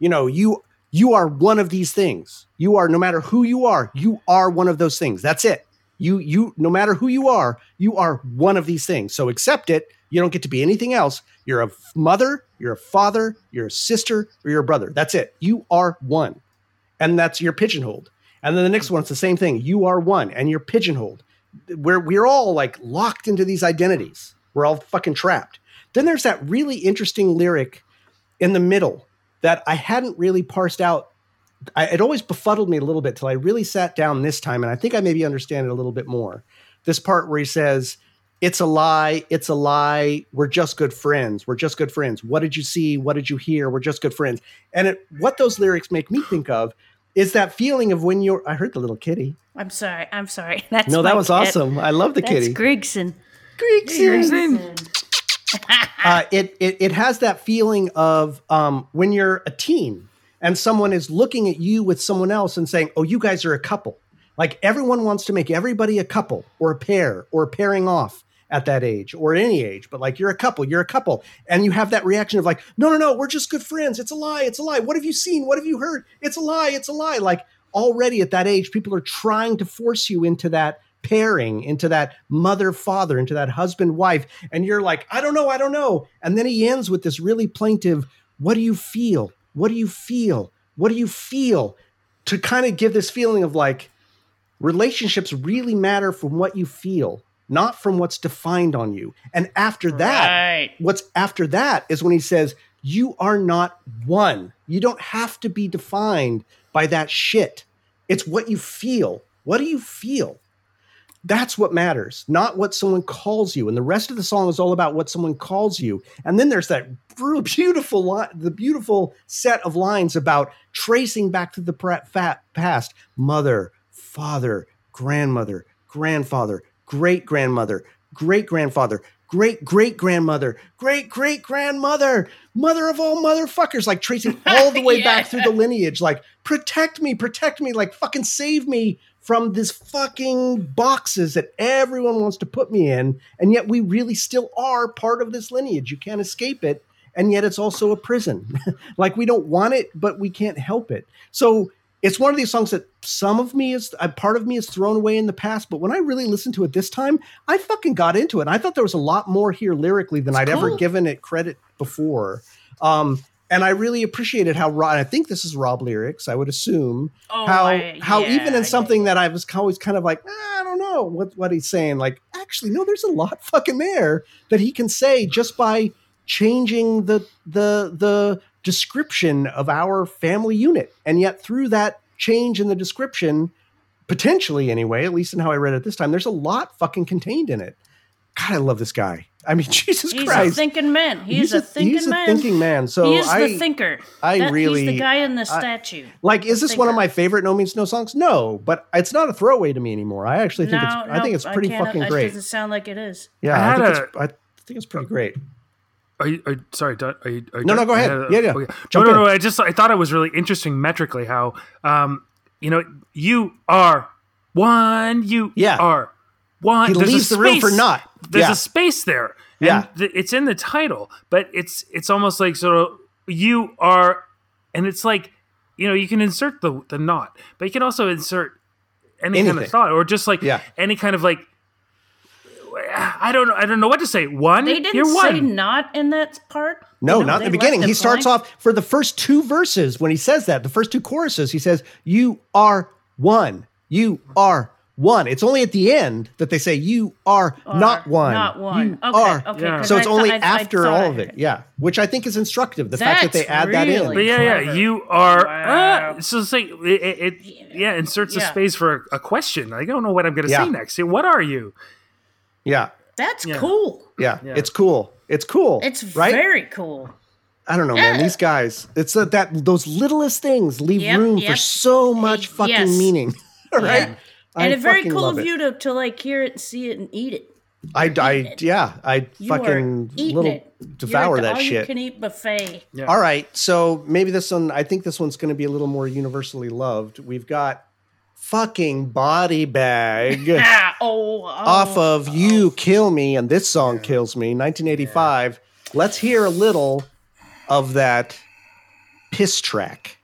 you know, you you are one of these things. You are, no matter who you are, you are one of those things. That's it. You you no matter who you are, you are one of these things. So accept it. You don't get to be anything else. You're a mother, you're a father, you're a sister, or you're a brother. That's it. You are one, and that's your pigeonholed. And then the next one's the same thing. You are one, and you're pigeonholed. We're we're all like locked into these identities. We're all fucking trapped. Then there's that really interesting lyric in the middle that I hadn't really parsed out. I, it always befuddled me a little bit till I really sat down this time, and I think I maybe understand it a little bit more. This part where he says, it's a lie, it's a lie, we're just good friends, we're just good friends. What did you see? What did you hear? We're just good friends. And it, what those lyrics make me think of is that feeling of when you're... I heard the little kitty. I'm sorry, I'm sorry. That's no, that was cat. Awesome. I love the That's kitty. That's Grigson. Grigson. Grigson. uh, it, it it has that feeling of um, when you're a team and someone is looking at you with someone else and saying, oh, you guys are a couple. Like everyone wants to make everybody a couple or a pair or pairing off at that age or any age. But like, you're a couple, you're a couple. And you have that reaction of like, no, no, no, we're just good friends. It's a lie. It's a lie. What have you seen? What have you heard? It's a lie. It's a lie. Like already at that age, people are trying to force you into that pairing, into that mother, father, into that husband, wife. And you're like, I don't know, I don't know. And then he ends with this really plaintive, what do you feel? What do you feel? What do you feel? To kind of give this feeling of like, relationships really matter from what you feel, not from what's defined on you. And after that, right. what's after that is when he says, you are not one. You don't have to be defined by that shit. It's what you feel. What do you feel? That's what matters, not what someone calls you. And the rest of the song is all about what someone calls you. And then there's that beautiful line, the beautiful set of lines about tracing back to the past. Mother, father, grandmother, grandfather, great-grandmother, great-grandfather, great-great-grandmother, great-great-grandmother, mother of all motherfuckers, like tracing all the way yeah. back through the lineage, like protect me, protect me, like fucking save me from this fucking boxes that everyone wants to put me in. And yet we really still are part of this lineage. You can't escape it. And yet it's also a prison. Like we don't want it, but we can't help it. So it's one of these songs that some of me is, a part of me is thrown away in the past, but when I really listened to it this time, I fucking got into it. And I thought there was a lot more here lyrically than it's I'd cool. ever given it credit before. Um, and I really appreciated how Rob, and I think this is Rob lyrics, I would assume, oh, how I, how yeah, even in something that I was always kind of like, ah, I don't know, out what, what he's saying. Like, actually, no, there's a lot fucking there that he can say just by changing the the the description of our family unit. And yet through that change in the description, potentially anyway, at least in how I read it this time, there's a lot fucking contained in it. God, I love this guy. I mean, Jesus he's Christ. He's a thinking man. He he's is a thinking he's man. He's a thinking man. So he is I, the thinker. I that, really. He's the guy in the statue. I, like, is this thinker. One of my favorite No Means No songs? No, but it's not a throwaway to me anymore. I actually think no, it's no, I think it's pretty fucking great. It doesn't sound like it is. Yeah, I, I, think, a, it's, I think it's pretty great. Are you, are, sorry, are you, are you, no, no, go ahead. Uh, yeah, yeah. Okay. No, no, no, I just I thought it was really interesting metrically how, um, you know, you are one, you yeah. are one. He There's leaves the space. Room for not. There's yeah. a space there. And yeah, th- it's in the title, but it's it's almost like sort of you are, and it's like, you know, you can insert the the not, but you can also insert any Anything. Kind of thought or just like yeah. any kind of like. I don't know. I don't know what to say. One, they didn't you're one. Say not in that part. No, no not in the beginning. He starts blank. Off for the first two verses when he says that. The first two choruses, he says, "You are one. You are one." It's only at the end that they say, "You are, are not one. Not one. You okay, are." Okay, yeah. So it's I, only I, after I all of it. Yeah, which I think is instructive. The That's fact that they add really that in. But yeah, yeah. You are. Wow. Uh, so it's like it. it yeah, inserts yeah. a space for a, a question. I don't know what I'm going to yeah. say next. What are you? Yeah. That's yeah. cool. Yeah. yeah. It's cool. It's cool. It's right? very cool. I don't know, yeah. man. These guys, it's a, that those littlest things leave yep, room yep. for so much fucking yes. meaning. Right? Yeah. And it's very cool of it. you to, to like hear it, see it, and eat it. I, eat I it. yeah, I you fucking little it. devour like that all shit. You can eat buffet. Yeah. All right. So maybe this one, I think this one's going to be a little more universally loved. We've got fucking Body Bag ah, oh, oh, off of oh. You Kill Me and This Song yeah. Kills Me, nineteen eighty-five. Yeah. Let's hear a little of that piss track.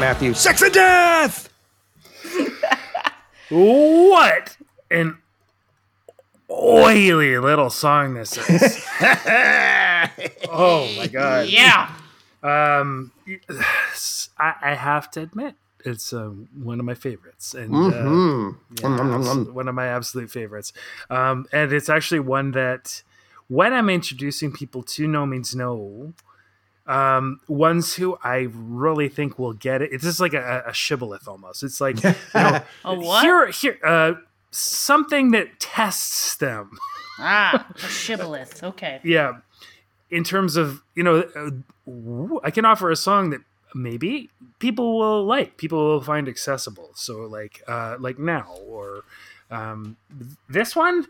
Matthew, sex and death. What an oily little song this is. Oh my god. Yeah. Um, I, I have to admit, it's uh, one of my favorites, and mm-hmm. uh, yeah, mm-hmm. one of my absolute favorites. Um, and it's actually one that when I'm introducing people to No Means No. Um, ones who I really think will get it. It's just like a, a shibboleth almost. It's like you know, a what? Here, here, uh, something that tests them. Ah, a shibboleth. Okay. Yeah. In terms of, you know, I can offer a song that maybe people will like, people will find accessible. So like, uh, like now or um, this one,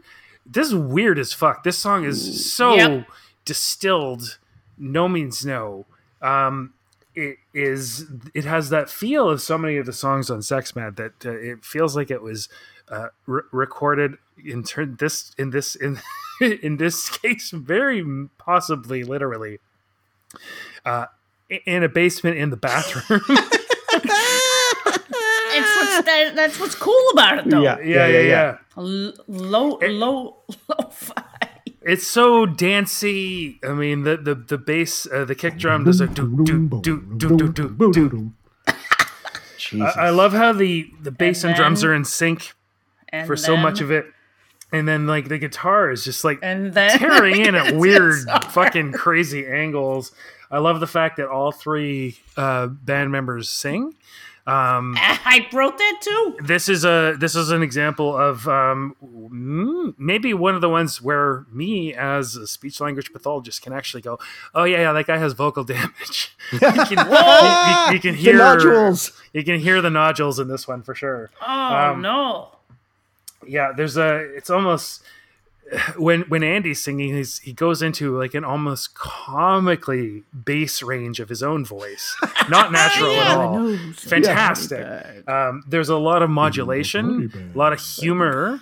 this is weird as fuck. This song is so yep. distilled. No Means No. Um, it is. It has that feel of so many of the songs on Sex Mad that uh, it feels like it was uh, re- recorded in turn. This in this in in this case, very possibly literally, uh, in a basement in the bathroom. It's what's that, that's what's cool about it, though. Yeah, yeah, yeah. yeah, yeah. L- low, it, low, low. It's so dancey. I mean, the the the bass, uh, the kick drum does a do do do do do do. Jesus. I, I love how the, the bass and, and then, drums are in sync for then, so much of it. And then, like, the guitar is just, like, and then, tearing like, in at weird fucking crazy angles. I love the fact that all three uh, band members sing. Um, I wrote that too. This is a this is an example of um, maybe one of the ones where me as a speech language pathologist can actually go, oh yeah, yeah, that guy has vocal damage. you, can, you, you can hear the nodules. You can hear the nodules in this one for sure. Oh um, no. Yeah, there's a. It's almost when when Andy's singing, he's, he goes into like an almost comically bass range of his own voice, not natural yeah, at all. No, fantastic. Yeah, um, there's a lot of modulation, mm-hmm. a lot of humor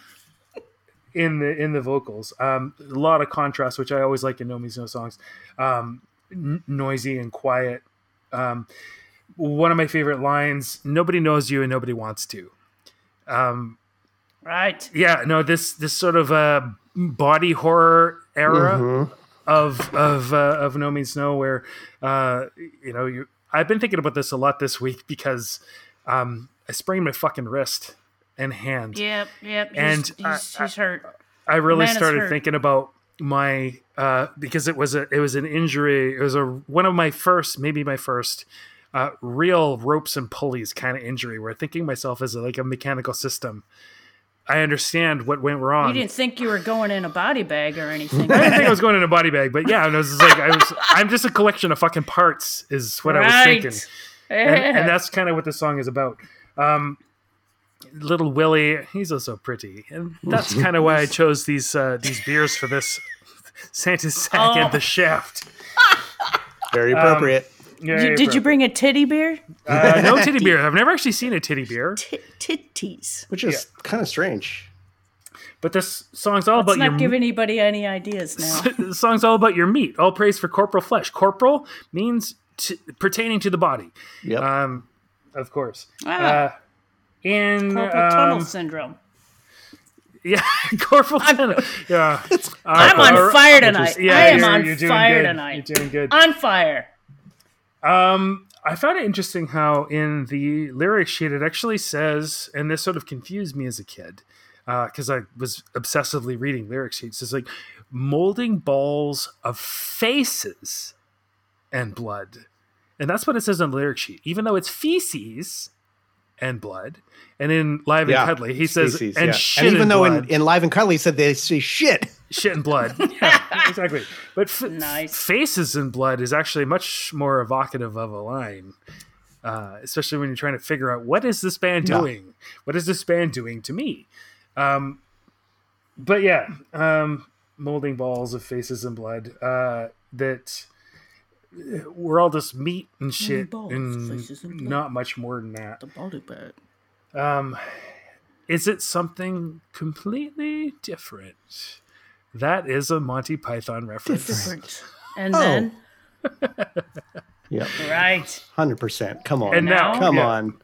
in the in the vocals. Um, a lot of contrast, which I always like in NoMeansNo songs. Um, n- noisy and quiet. Um, one of my favorite lines: "Nobody knows you, and nobody wants to." Um, Right. Yeah. No. This this sort of uh, body horror era mm-hmm. of of uh, of NoMeansNo, where uh, you know you. I've been thinking about this a lot this week because um, I sprained my fucking wrist and hand. Yep. Yep. And he's, he's, I, he's hurt. I, I really started thinking about my uh, because it was a it was an injury. It was a one of my first, maybe my first. Uh, real ropes and pulleys kind of injury. Where thinking myself as a, like a mechanical system. I understand what went wrong. You didn't think you were going in a body bag or anything. I didn't think I was going in a body bag, but yeah, I was just like, I was, I'm just a collection of fucking parts is what right. I was thinking. Yeah. And, and that's kind of what this song is about. Um, Little Willie, he's also pretty. And that's kind of why I chose these, uh, these beers for this Santa's Sack oh. and the Shaft. Very appropriate. Um, Yeah, you, did you bring a titty beer? Uh, no titty beer. I've never actually seen a titty beer. T- titties. Which is yeah. kind of strange. But this song's all Let's about your... Let's not give anybody any ideas now. This song's all about your meat. All praise for corporal flesh. Corporal means t- pertaining to the body. Yep. Um, of course. Ah. Uh, in, corporal um, tunnel syndrome. Yeah, Corporal Tunnel. Yeah. I'm uh, on uh, fire tonight. Yeah, I am on you're fire good. tonight. You're doing good. On fire. Um, I found it interesting how in the lyric sheet it actually says, and this sort of confused me as a kid, because uh, I was obsessively reading lyric sheets. It's like molding balls of faces and blood, and that's what it says on the lyric sheet, even though it's feces and blood. And in Live yeah. and Cuddly, he says feces, and yeah. shit. And even and though blood. In, in Live and Cuddly, he said they say shit. Shit and blood. Yeah, exactly. But f- nice. Faces and blood is actually much more evocative of a line, uh, especially when you're trying to figure out what is this band doing? No. What is this band doing to me? Um, but yeah, um, molding balls of faces and blood uh, that we're all just meat and shit balls, and, and not much more than that. The body bag. Um, is it something completely different? That is a Monty Python reference. Different. And oh. then. Yep. Right. one hundred percent. Come on. And now. Come yeah. on.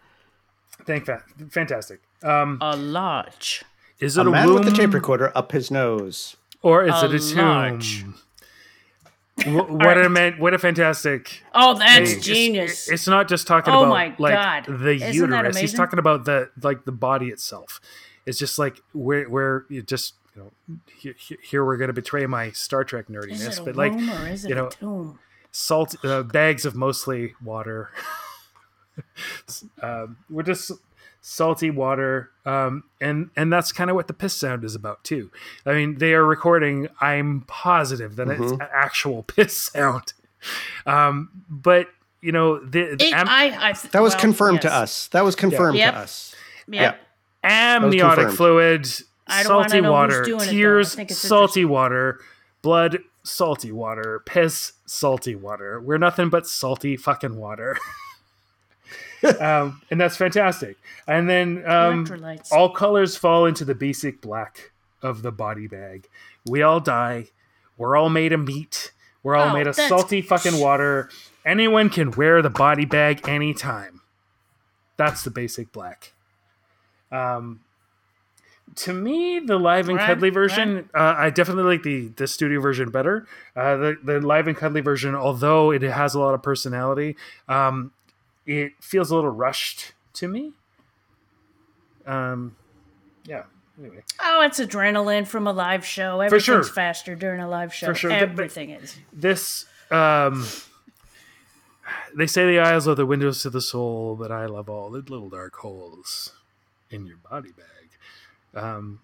Thank fa- Fantastic. Um, a large. Is it a, a man womb? With a tape recorder up his nose. Or is a it a large. Tomb? What, what a man, what a fantastic. Oh, that's thing. Genius. It's, it's not just talking oh about my like, God. The Isn't uterus. He's talking about the like the body itself. It's just like where where you just Know, here, here we're going to betray my Star Trek nerdiness, but like you know, salt uh, bags of mostly water. um, we're just salty water, um, and and that's kind of what the piss sound is about too. I mean, they are recording. I'm positive that mm-hmm. it's an actual piss sound, um, but you know, the, the it, am- I, I, that well, was confirmed yes. to us. That was confirmed yeah. yep. to us. Yep. Yep. Amniotic fluid. I don't salty know water, doing tears, it, salty water, blood, salty water, piss, salty water. We're nothing but salty fucking water. um, and that's fantastic. And then um, all colors fall into the basic black of the body bag. We all die. We're all made of meat. We're all oh, made of salty fucking water. Anyone can wear the body bag anytime. That's the basic black. Um. To me, the Live and right, Cuddly version, right. uh, I definitely like the, the studio version better. Uh, the, the Live and Cuddly version, although it has a lot of personality, um, it feels a little rushed to me. Um, yeah. Anyway. Oh, it's adrenaline from a live show. Everything's for sure. faster during a live show. For sure. Everything the, is. This, um, they say the eyes are the windows to the soul, but I love all the little dark holes in your body bag. Um,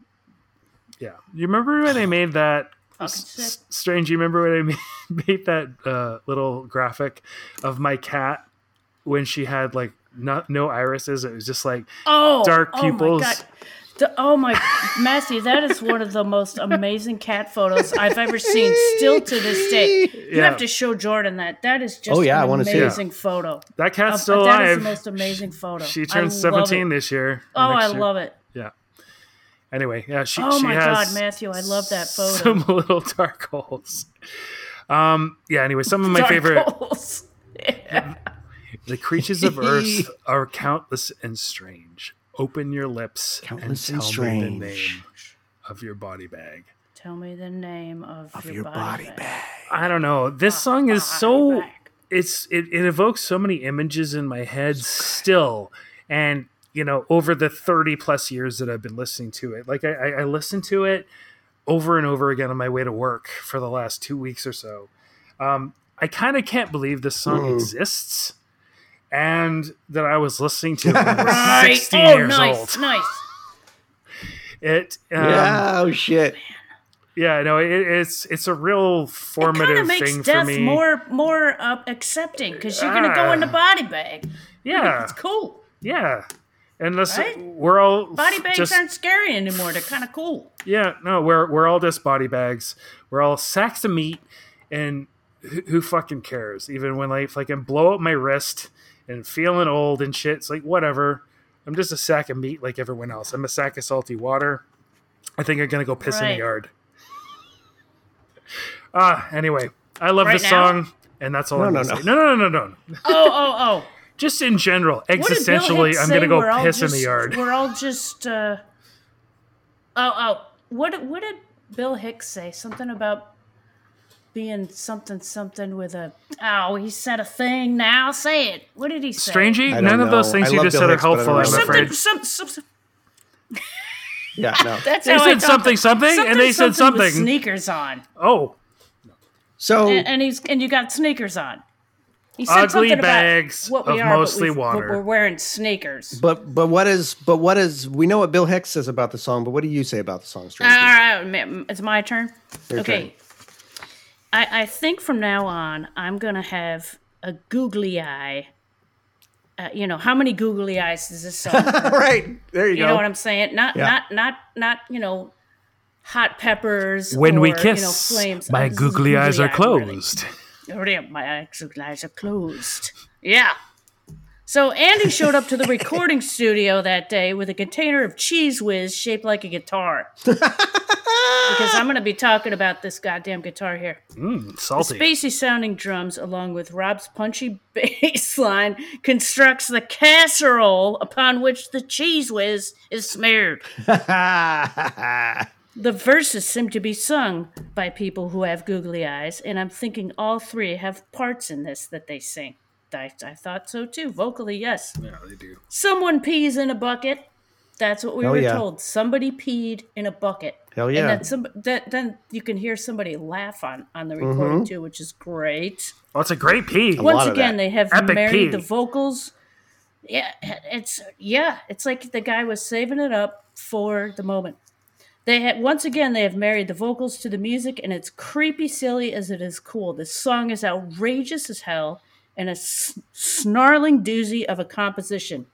yeah. You remember when I made that? S- strange, you remember when I made that uh, little graphic of my cat when she had like not, no irises? It was just like oh, dark pupils. Oh my God. The, oh my, Matthew, that is one of the most amazing cat photos I've ever seen. Still to this day, you yeah. have to show Jordan that. That is just oh, yeah, an I amazing see photo. That cat's of, still alive. That is the most amazing photo. She, she turns seventeen it. this year. Oh, I year. love it. Yeah. Anyway, yeah, she. Oh she my has God, Matthew, I love that photo. Some little dark holes. Um, yeah. Anyway, some of my dark favorite holes. Yeah. The creatures of Earth are countless and strange. Open your lips Countless and tell and strange. me the name of your body bag. Tell me the name of, of your, your body, body bag. bag. I don't know. This song is so bag. it's it, it evokes so many images in my head still, and you know, over the thirty plus years that I've been listening to it, like I, I, I listened to it over and over again on my way to work for the last two weeks or so. Um, I kind of can't believe this song Whoa. exists. And that I was listening to when I was right. sixteen oh, years nice, old. Nice. It. Um, yeah, oh shit. Yeah, no, it, it's it's a real formative it thing for me. It makes death more more uh, accepting because you're gonna uh, go in the body bag. Yeah, it's cool. Yeah, unless right? we're all body bags just, aren't scary anymore. They're kind of cool. Yeah, no, we're we're all just body bags. We're all sacks of meat, and who, who fucking cares? Even when like, if I can blow up my wrist. And feeling old and shit. It's like, whatever. I'm just a sack of meat like everyone else. I'm a sack of salty water. I think I'm going to go piss right. in the yard. Ah, uh, anyway. I love right this now? song, and that's all no, I'm going to no, say. No, no, no, no, no. Oh, oh, oh. Just in general. Existentially, I'm going to go piss just, in the yard. We're all just... Uh... Oh, oh. What, what did Bill Hicks say? Something about... Being something, something with a, oh, he said a thing now. Say it. What did he say? Strangey, none know. of those things I you just Bill said Hicks, are helpful, I'm afraid. Some, some, some. Yeah, no. That's they said something, something, something, and they something said something. With sneakers on. Oh. So. And, and he's and you got sneakers on. He said ugly something bags about what we of are, mostly but water. But we're wearing sneakers. But but what is, but what is, we know what Bill Hicks says about the song, but what do you say about the song, Strangey? All right, it's my turn. Your okay. turn. I, I think from now on, I'm going to have a googly eye. Uh, you know, how many googly eyes does this song? Right. There you, you go. You know what I'm saying? Not, yeah. not, not, not, you know, hot peppers. When or, we kiss, you know, flames. My oh, googly, googly eyes are eye, closed. Really. My googly eyes are closed. Yeah. So Andy showed up to the recording studio that day with a container of Cheese Whiz shaped like a guitar. Because I'm going to be talking about this goddamn guitar here. Mm, salty. The spacey-sounding drums, along with Rob's punchy bass line, constructs the casserole upon which the Cheese Whiz is smeared. The verses seem to be sung by people who have googly eyes, and I'm thinking all three have parts in this that they sing. I, I thought so, too. Vocally, yes. Yeah, they do. Someone pees in a bucket. That's what we Hell were yeah. told. Somebody peed in a bucket. Hell yeah. And then, some, that, then you can hear somebody laugh on, on the recording, mm-hmm. too, which is great. Well, it's a great pee. Once again, they have Epic married pee. the vocals. Yeah, it's yeah, it's like the guy was saving it up for the moment. They had, Once again, they have married the vocals to the music, and it's creepy silly as it is cool. This song is outrageous as hell and a s- snarling doozy of a composition.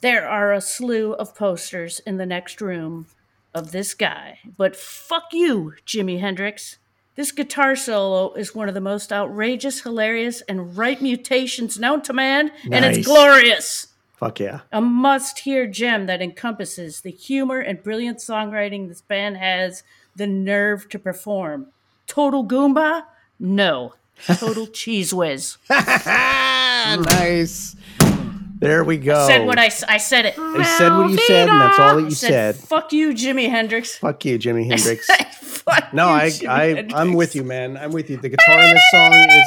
There are a slew of posters in the next room of this guy. But fuck you, Jimi Hendrix. This guitar solo is one of the most outrageous, hilarious, and ripe mutations known to man, nice. and it's glorious. Fuck yeah. A must-hear gem that encompasses the humor and brilliant songwriting this band has the nerve to perform. Total Goomba? No. Total Cheese Whiz. Nice. There we go. I said what I, I said it. I said what you said, and that's all that you said, said. Fuck you, Jimi Hendrix. Fuck you, Jimi Hendrix. Fuck no, you, I, Jimi I, Hendrix. I'm with you, man. I'm with you. The guitar in this song is...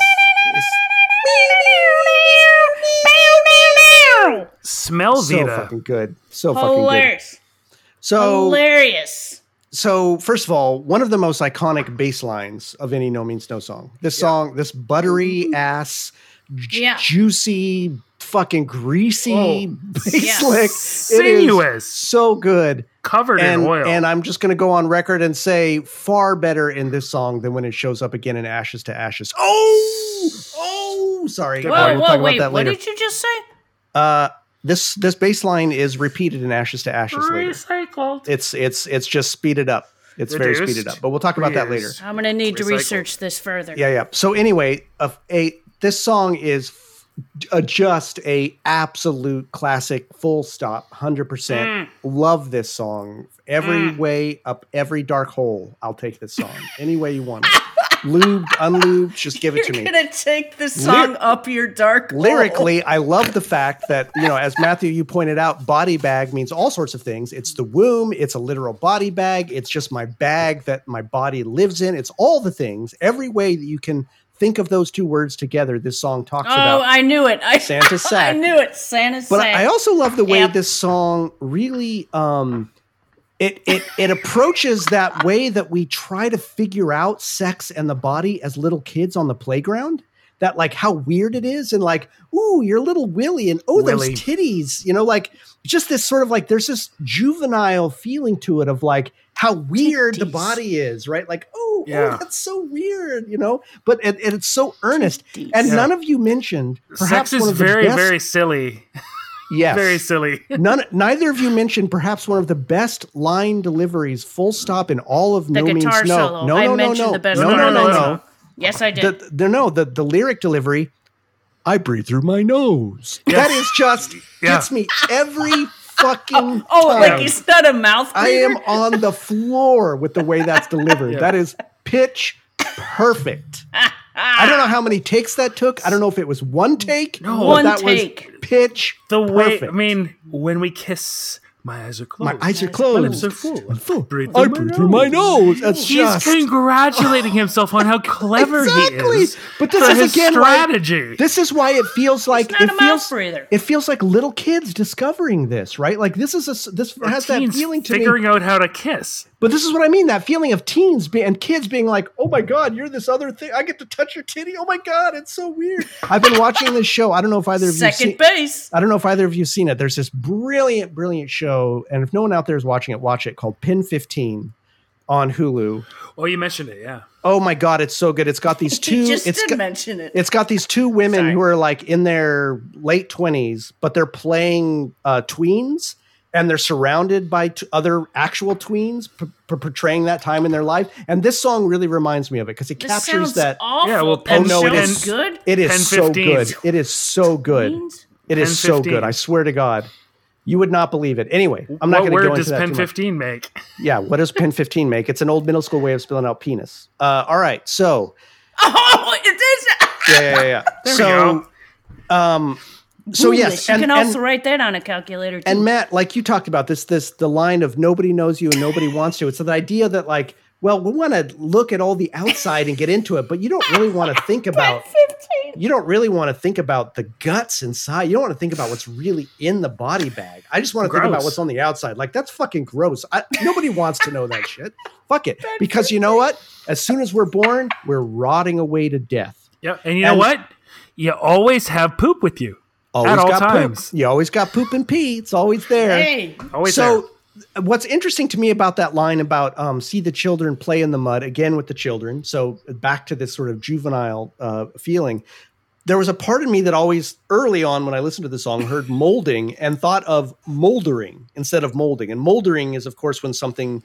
is... smells so either. fucking good. So Hilarious. fucking good. So Hilarious. So first of all, one of the most iconic bass lines of any NoMeansNo song. This yeah. song, this buttery ass, j- yeah. juicy, fucking greasy Whoa. bass yeah. lick. Sinuous. It is so good. Covered and, in oil. And I'm just going to go on record and say far better in this song than when it shows up again in Ashes to Ashes. Oh! Oh! Sorry. Whoa, uh, we'll whoa, talk wait, about that later. What did you just say? Uh, this this bass line is repeated in Ashes to Ashes Recycled. later. It's it's it's just speeded up. It's Reduced. very speeded up. But we'll talk about Reduced. that later. I'm going to need Recycled. to research this further. Yeah, yeah. So anyway, a, a this song is Uh, just a absolute classic, full stop, one hundred percent. Mm. Love this song. Every mm. way up, every dark hole, I'll take this song. Any way you want it. Lubed, unlubed, just give You're it to me. You're going to take this song Ly- up your dark hole. Lyrically, I love the fact that, you know, as Matthew, you pointed out, body bag means all sorts of things. It's the womb. It's a literal body bag. It's just my bag that my body lives in. It's all the things. Every way that you can think of those two words together, this song talks oh, about. Oh, I knew it. I, Santa's sack. I knew it. Santa's but sack. But I also love the way yep. this song really, um, it, it, it approaches that way that we try to figure out sex and the body as little kids on the playground. That like how weird it is and like, ooh, your little Willy and oh, Willy. those titties. You know, like just this sort of like, there's this juvenile feeling to it of like, how weird Titties. the body is, right? Like, oh, yeah. oh, that's so weird, you know? But and, and it's so earnest. Titties. And yeah. none of you mentioned perhaps Sex is one of the very, best- very silly. Yes. Very silly. None, neither of you mentioned perhaps one of the best line deliveries, full stop, in all of No Means No. Solo. No, no, I no, mentioned no. the best no, no, no, no, no, no. Yes, I did. The, the, no, the, the lyric delivery, I breathe through my nose. Yes. That is just, yeah. gets me every fucking oh, oh like it's not a mouth breather? I am on the floor with the way that's delivered. yeah. That is pitch perfect. I don't know how many takes that took. I don't know if it was one take. No, one that take. Was pitch the perfect. Way, I mean, when we kiss, my eyes are closed. My eyes are closed. My lips are full. I'm full. Breathe through I breathe through my nose. That's He's just congratulating himself on how clever exactly. he is. But this for is his again strategy. Why, this is why it feels like it's not it a feels. Mouth breather. It feels like little kids discovering this, right? Like this is a this or has that feeling to figuring me. out how to kiss. But this is what I mean. That feeling of teens be- and kids being like, "Oh my God, you're this other thing. I get to touch your titty. Oh my God, it's so weird." I've been watching this show. I don't know if either of you second base. I don't know if either of you seen it. There's this brilliant, brilliant show. And if no one out there is watching it, watch it, called Pin fifteen on Hulu. Oh, you mentioned it, yeah. Oh my God, it's so good. It's got these two. you just it's did got, mention it. It's got these two women Sorry. who are like in their late twenties, but they're playing uh, tweens, and they're surrounded by t- other actual tweens p- p- portraying that time in their life. And this song really reminds me of it because it this captures that. Awful. Yeah, well, Pen oh no, it is good. It is so good. It is so good. Tweens? It is Pen so fifteen. Good. I swear to God. You would not believe it. Anyway, I'm not going to go into that. What word does Pen fifteen make? Yeah, what does Pen fifteen make? It's an old middle school way of spelling out penis. Uh, all right, so. Oh, it is. Yeah, yeah, yeah. There so, we go. Um, so, Ooh, yes. You and, can also and, write that on a calculator, too. And, Matt, like you talked about this, this the line of nobody knows you and nobody wants to. It's the idea that, like, well, we want to look at all the outside and get into it, but you don't really want to think about you don't really want to think about the guts inside. You don't want to think about what's really in the body bag. I just want to gross. think about what's on the outside. Like, that's fucking gross. I, nobody wants to know that shit. Fuck it. Because you know what? As soon as we're born, we're rotting away to death. Yeah, and you and know what? You always have poop with you. Always at all got times. Poop. You always got poop and pee. It's always there. Hey. Always so, there. What's interesting to me about that line about um, see the children play in the mud, again with the children, so back to this sort of juvenile uh, feeling, there was a part of me that always, early on when I listened to the song, heard molding and thought of moldering instead of molding. And moldering is, of course, when something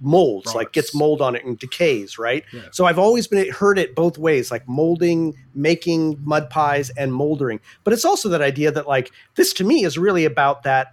molds, Roberts. like gets mold on it and decays, right? Yeah. So I've always been heard it both ways, like molding, making mud pies, and moldering. But it's also that idea that like this to me is really about that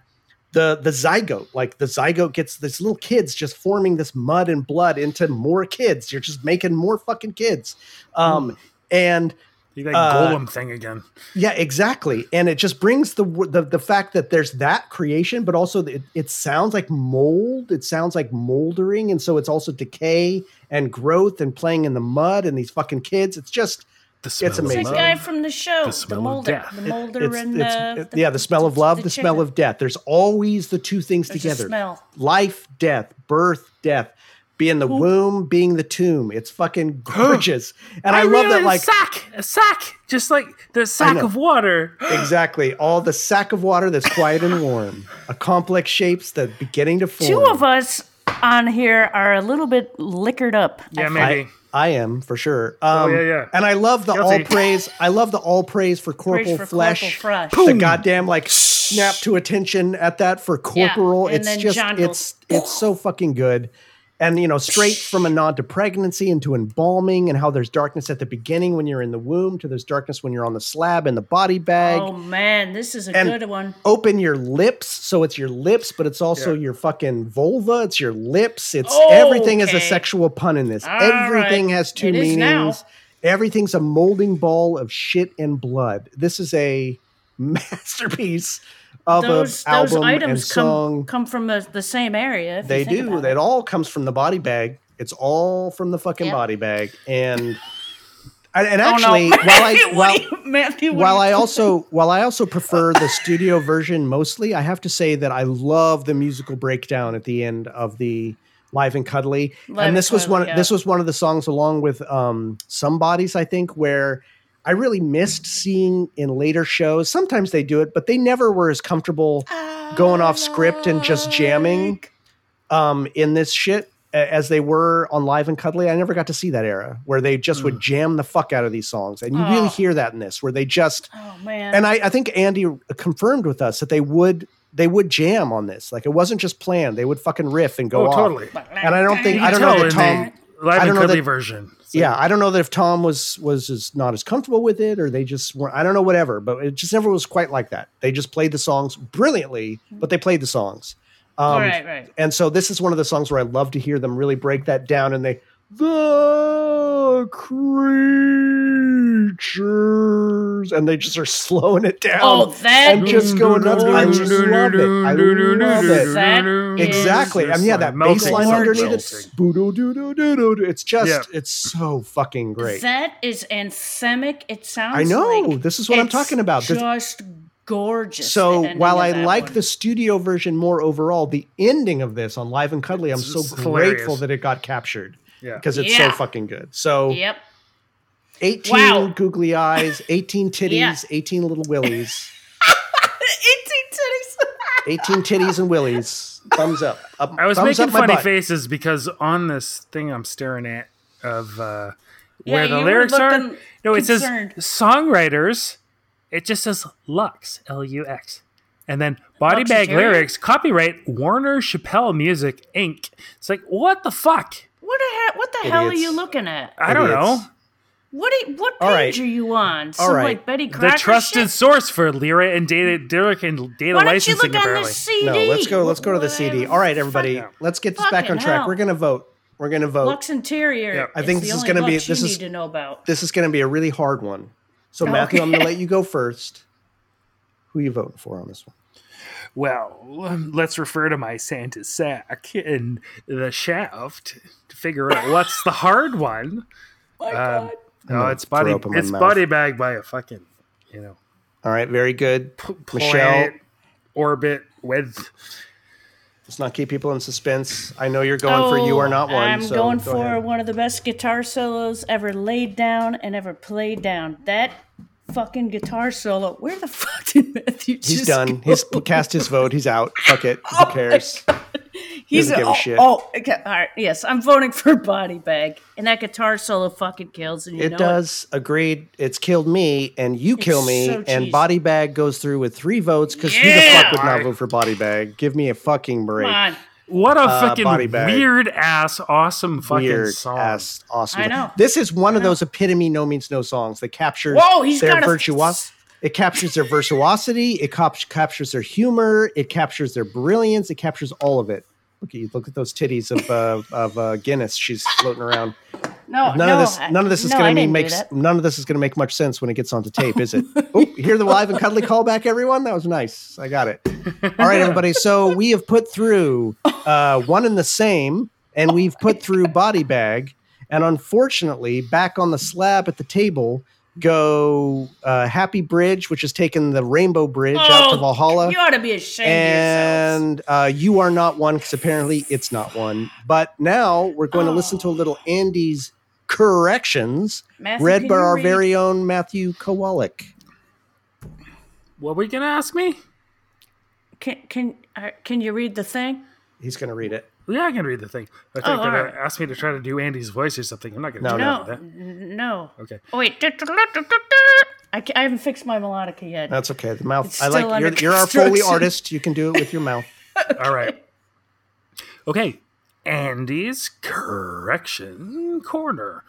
The the zygote, like the zygote gets these little kids just forming this mud and blood into more kids. You're just making more fucking kids. Um, and you got uh, Golem thing again. Yeah, exactly. And it just brings the the, the fact that there's that creation, but also it, it sounds like mold. It sounds like moldering. And so it's also decay and growth and playing in the mud and these fucking kids. It's just The smell it's amazing. It's that guy from the show, the, the Mulder, the Mulder it's, and it's, the, the yeah, the smell of love, the, the smell of death. There's always the two things There's together: a smell. Life, death, birth, death. Being the Ooh. womb, being the tomb. It's fucking gorgeous, and I, I love that. Like a sack, a sack, just like the sack of water. Exactly, all the sack of water that's quiet and warm. A complex shapes that beginning to form. Two of us on here are a little bit liquored up. Yeah, I maybe. I am for sure. Um, oh, yeah, yeah. And I love the Guilty. all praise. I love the all praise for corporal praise for flesh. Corporal flesh. The goddamn like snap to attention at that for corporal. Yeah. It's just John it's goes, it's so fucking good. And you know, straight from a nod to pregnancy and to embalming, and how there's darkness at the beginning when you're in the womb, to there's darkness when you're on the slab in the body bag. Oh man, this is a and good one. Open your lips, so it's your lips, but it's also yeah. your fucking vulva. It's your lips. It's oh, everything okay. is a sexual pun in this. All everything right. has two it meanings. Everything's a molding ball of shit and blood. This is a masterpiece. Of those, album those items and song. Come, come from the, the same area. They do. It. it all comes from the body bag. It's all from the fucking yep. body bag. And and actually, oh, no. while I while, you, Matthew, while I also while I also prefer the studio version mostly, I have to say that I love the musical breakdown at the end of the Live and Cuddly. Live and this and was cuddly, one. Yeah. This was one of the songs along with um, Some Bodies, I think, where. I really missed seeing in later shows. Sometimes they do it, but they never were as comfortable going off script and just jamming um, in this shit as they were on Live and Cuddly. I never got to see that era where they just mm. would jam the fuck out of these songs. And you oh. really hear that in this, where they just, oh, man. and I, I think Andy confirmed with us that they would, they would jam on this. Like it wasn't just planned. They would fucking riff and go oh, totally. off. And I don't think, I don't know that Tom... Live and Cuddly version. So. Yeah, I don't know that if Tom was was as, not as comfortable with it, or they just weren't. I don't know, whatever. But it just never was quite like that. They just played the songs brilliantly, but they played the songs. Um, All right, right. And so this is one of the songs where I love to hear them really break that down. And they the creatures, and they just are slowing it down. Oh, that and just going nuts. I just love it. I love it. That exactly. I mean, yeah, that bass line underneath it. It's just, yeah. it's so fucking great. That is anthemic. It sounds. I know. Like this is what I'm talking about. Just this, gorgeous. So while I like one. the studio version more overall, the ending of this on Live and Cuddly, I'm so hilarious. grateful that it got captured. Yeah. Because it's yeah. so fucking good. So yep. eighteen wow. googly eyes, eighteen titties, yeah. eighteen little willies. eighteen titties. eighteen titties and willies. Thumbs up. up I was making funny butt. faces because on this thing I'm staring at of uh, yeah, where the lyrics are, no, concerned. it says songwriters. It just says Lux, L U X. And then body Lux bag lyrics, copyright Warner Chappell Music, Incorporated. It's like, what the fuck? What the hell? What the Idiots. hell are you looking at? I don't Idiots. know. What do you, what page right. are you on? Some right. like Betty Crocker. The trusted shit? source for Lyra and data, Derek and data Why licensing. Why don't you look apparently. on the C D? No, let's go. Let's go to the C D. All right, everybody, Fuck let's get this back on track. Hell. We're gonna vote. We're gonna vote. Lux Interior. Yep. I think it's this is gonna be. This is to know about. This is gonna be a really hard one. So okay. Matthew, I'm gonna let you go first. Who are you voting for on this one? Well, let's refer to my Santa's sack and the shaft to figure out what's the hard one. My um, God. No, it's body. It's mouth. body bag by a fucking, you know. All right, very good, P- Michelle. Orbit with. Let's not keep people in suspense. I know you're going oh, for You Are Not One. I'm so going go for ahead. one of the best guitar solos ever laid down and ever played down. That. Fucking guitar solo. Where the fuck did Matthew just He's done. Go? He's cast his vote. He's out. Fuck it. Who oh cares? He doesn't a, give a oh, shit. Oh, okay. All right. Yes, I'm voting for Body Bag. And that guitar solo fucking kills. And you it know does. It. Agreed. It's killed me, and you it's kill me, so and cheesy. Body Bag goes through with three votes, because yeah! who the fuck would not vote for Body Bag? Give me a fucking break. Come on. What a uh, fucking weird ass, awesome fucking weird song. Ass, awesome. I know. This is one I of know. those epitome No Means No songs that captures Whoa, he's their virtuos. F- it captures their virtuosity. It cap- captures their humor. It captures their brilliance. It captures all of it. Look at you. Look at those titties of uh, of uh, Guinness. She's floating around. No, none no, of this. None of this is no, going to make. None of this is going to make much sense when it gets onto tape, is it? Oh, hear the Live and Cuddly callback, everyone. That was nice. I got it. All right, everybody. So we have put through uh, One and the Same, and oh we've put through God. Body Bag, and unfortunately, back on the slab at the table go uh, Happy Bridge, which has taken the Rainbow Bridge oh, out to Valhalla. You ought to be ashamed and, of yourselves. And uh, You Are Not One, because apparently it's not one. But now we're going oh. to listen to a little Andy's corrections, Matthew, read by our read? very own Matthew Kowalik. What were you going to ask me? Can can uh, can you read the thing? He's going to read it. Yeah, I can read the thing. I think oh, they're going right. to ask me to try to do Andy's voice or something. I'm not going to no, do no, that. No. Okay. Oh, wait. I, I haven't fixed my melodica yet. That's okay. The mouth. It's I like you're, you're our Foley artist. You can do it with your mouth. Okay. All right. Okay. Andy's Correction Corner.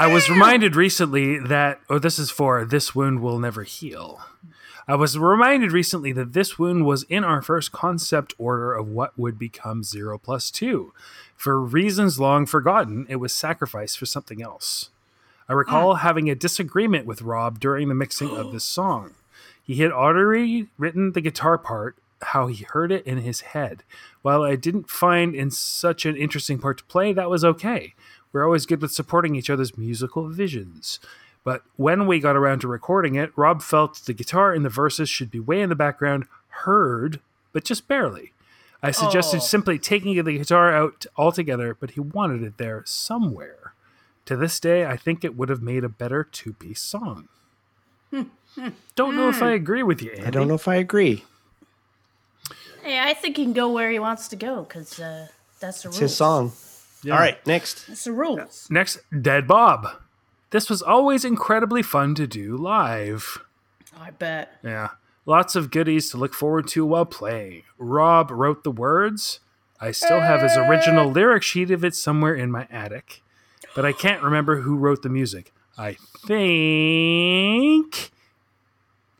I was reminded recently that, or this is for This Wound Will Never Heal. I was reminded recently that this wound was in our first concept order of what would become zero plus two. For reasons long forgotten, it was sacrificed for something else. I recall mm. having a disagreement with Rob during the mixing of this song. He had already written the guitar part, how he heard it in his head. While I didn't find in such an interesting part to play, that was okay. We're always good with supporting each other's musical visions. But when we got around to recording it, Rob felt the guitar in the verses should be way in the background, heard, but just barely. I suggested oh. simply taking the guitar out altogether, but he wanted it there somewhere. To this day, I think it would have made a better two-piece song. Don't know if I agree with you, Andy. I don't know if I agree. Hey, I think he can go where he wants to go, because uh, that's the rules. It's his song. Yeah. All right, next. That's the rules. Next, Dead Bob. This was always incredibly fun to do live. Oh, I bet. Yeah. Lots of goodies to look forward to while playing. Rob wrote the words. I still have his original lyric sheet of it somewhere in my attic, but I can't remember who wrote the music. I think...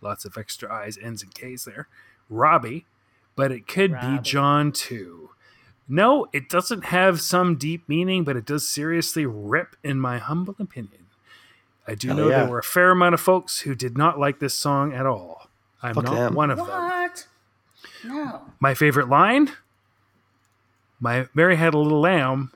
Lots of extra I's, N's, and K's there. Robbie, but it could Robbie. be John too. No, it doesn't have some deep meaning, but it does seriously rip, in my humble opinion. I do oh, know yeah. there were a fair amount of folks who did not like this song at all. I'm Fuck not them. one of what? them. What? No. My favorite line? My Mary had a little lamb,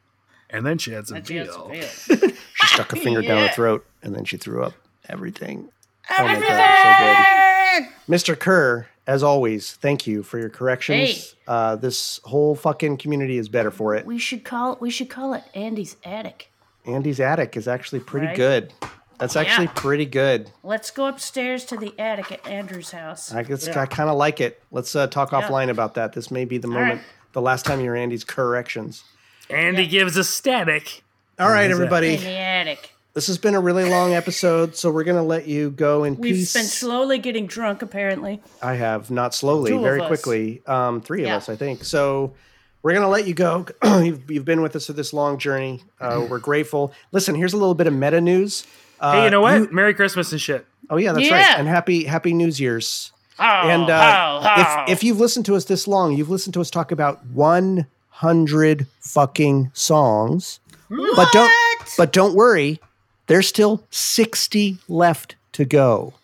and then she had some veal. She stuck a finger yeah. down her throat, and then she threw up everything. everything. Oh my God, so good. Mister Kerr, as always, thank you for your corrections. Hey. Uh, this whole fucking community is better for it. We should call. We should call it Andy's Attic. Andy's Attic is actually pretty right? good. That's actually yeah. pretty good. Let's go upstairs to the attic at Andrew's house. I guess yeah. I kind of like it. Let's uh, talk yeah. offline about that. This may be the moment, right. the last time you're Andy's corrections. Andy yeah. gives a static. All right, everybody. In the attic. This has been a really long episode, so we're going to let you go in We've peace. We've been slowly getting drunk, apparently. I have. Not slowly. Two very quickly. Um, three yeah. of us, I think. So we're going to let you go. you've, you've been with us for this long journey. Uh, we're grateful. Listen, here's a little bit of meta news. Uh, hey, you know what? You, Merry Christmas and shit. Oh, yeah, that's yeah. right. And happy happy New Year's. Oh, and uh, oh, oh. If, if you've listened to us this long, you've listened to us talk about one hundred fucking songs. What? But don't, but don't worry. There's still sixty left to go.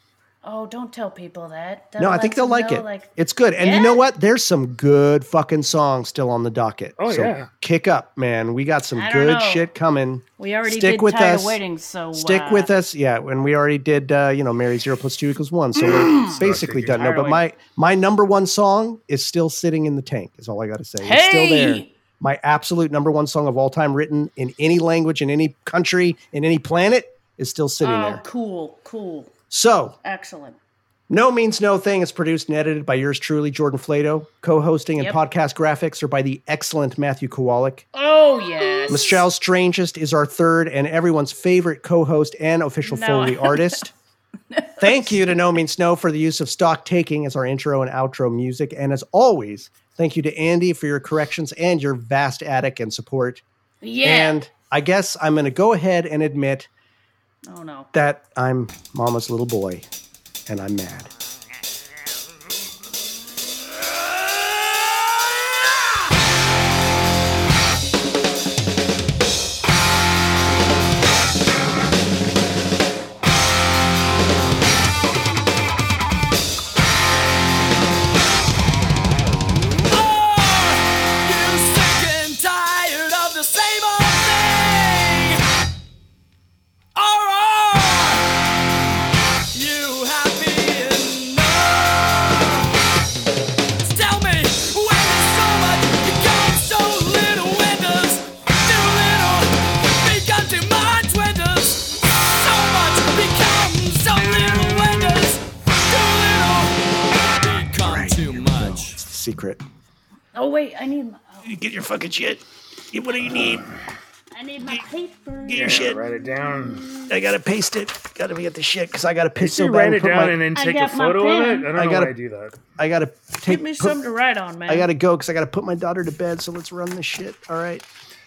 Oh, don't tell people that. That'll no, I think they'll like it. Like, it's good. And yeah? you know what? There's some good fucking songs still on the docket. Oh, so yeah. kick up, man. We got some good know. shit coming. We already Stick did with Tired us. Waiting, so... Uh, Stick with us. Yeah, and we already did, uh, you know, Mary zero plus two equals one. So we're basically done. No, but my, my number one song is still sitting in the tank, is all I got to say. Hey! It's still there. My absolute number one song of all time, written in any language, in any country, in any planet, is still sitting oh, there. Cool, cool. So. Excellent. No Means No Thing is produced and edited by yours truly, Jordan Flato. Co-hosting and yep. podcast graphics are by the excellent Matthew Kowalik. Oh, yes. Michelle Strangest is our third and everyone's favorite co-host and official no. Foley artist. no. Thank you to No Means No for the use of Stock Taking as our intro and outro music. And as always, thank you to Andy for your corrections and your vast attic and support. Yeah. And I guess I'm going to go ahead and admit oh, no. that I'm Mama's little boy, and I'm mad. Same old thing. Oh, wait, I need my... Oh. Get your fucking shit. Get what do you need? I need my paper. Get your shit. Write it down. I gotta paste it. Gotta get the shit because I gotta piss so bad. You write it down my, and then take a photo of it. I don't know I gotta, why I do that. I gotta take. Give me put, something to write on, man. I gotta go because I gotta put my daughter to bed. So let's run this shit. All right.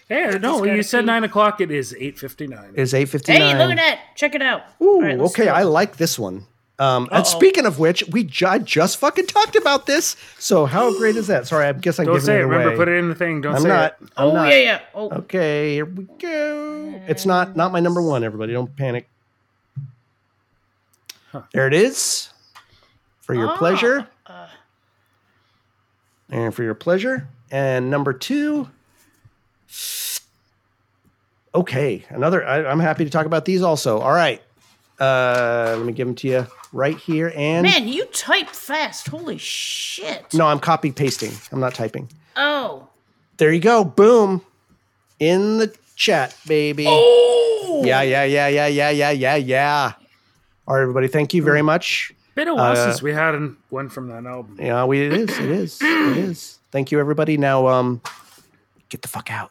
Hey, no, you said nine o'clock. It is eight fifty nine. It's eight fifty nine. Hey, look at that. Check it out. Ooh, right, okay. I like this one. Um, and speaking of which, we j- just fucking talked about this. So how great is that? Sorry, I guess I'm Don't giving say it, it away. Remember, put it in the thing. Don't I'm say not, it. I'm oh, not. Oh, yeah, yeah. Oh. Okay, here we go. It's not not my number one, everybody. Don't panic. Huh. There it is. For your ah. pleasure. Uh. And for your pleasure. And number two. Okay, another. I, I'm happy to talk about these also. All right. Uh, let me give them to you right here. And man, you type fast. Holy shit. No, I'm copy pasting. I'm not typing. Oh. There you go. Boom. In the chat, baby. Oh. Yeah, yeah, yeah, yeah, yeah, yeah, yeah, yeah. All right, everybody. Thank you very much. Been a while uh, since we had one from that album. Yeah, we, it is. It is. It is. Thank you, everybody. Now, um, get the fuck out.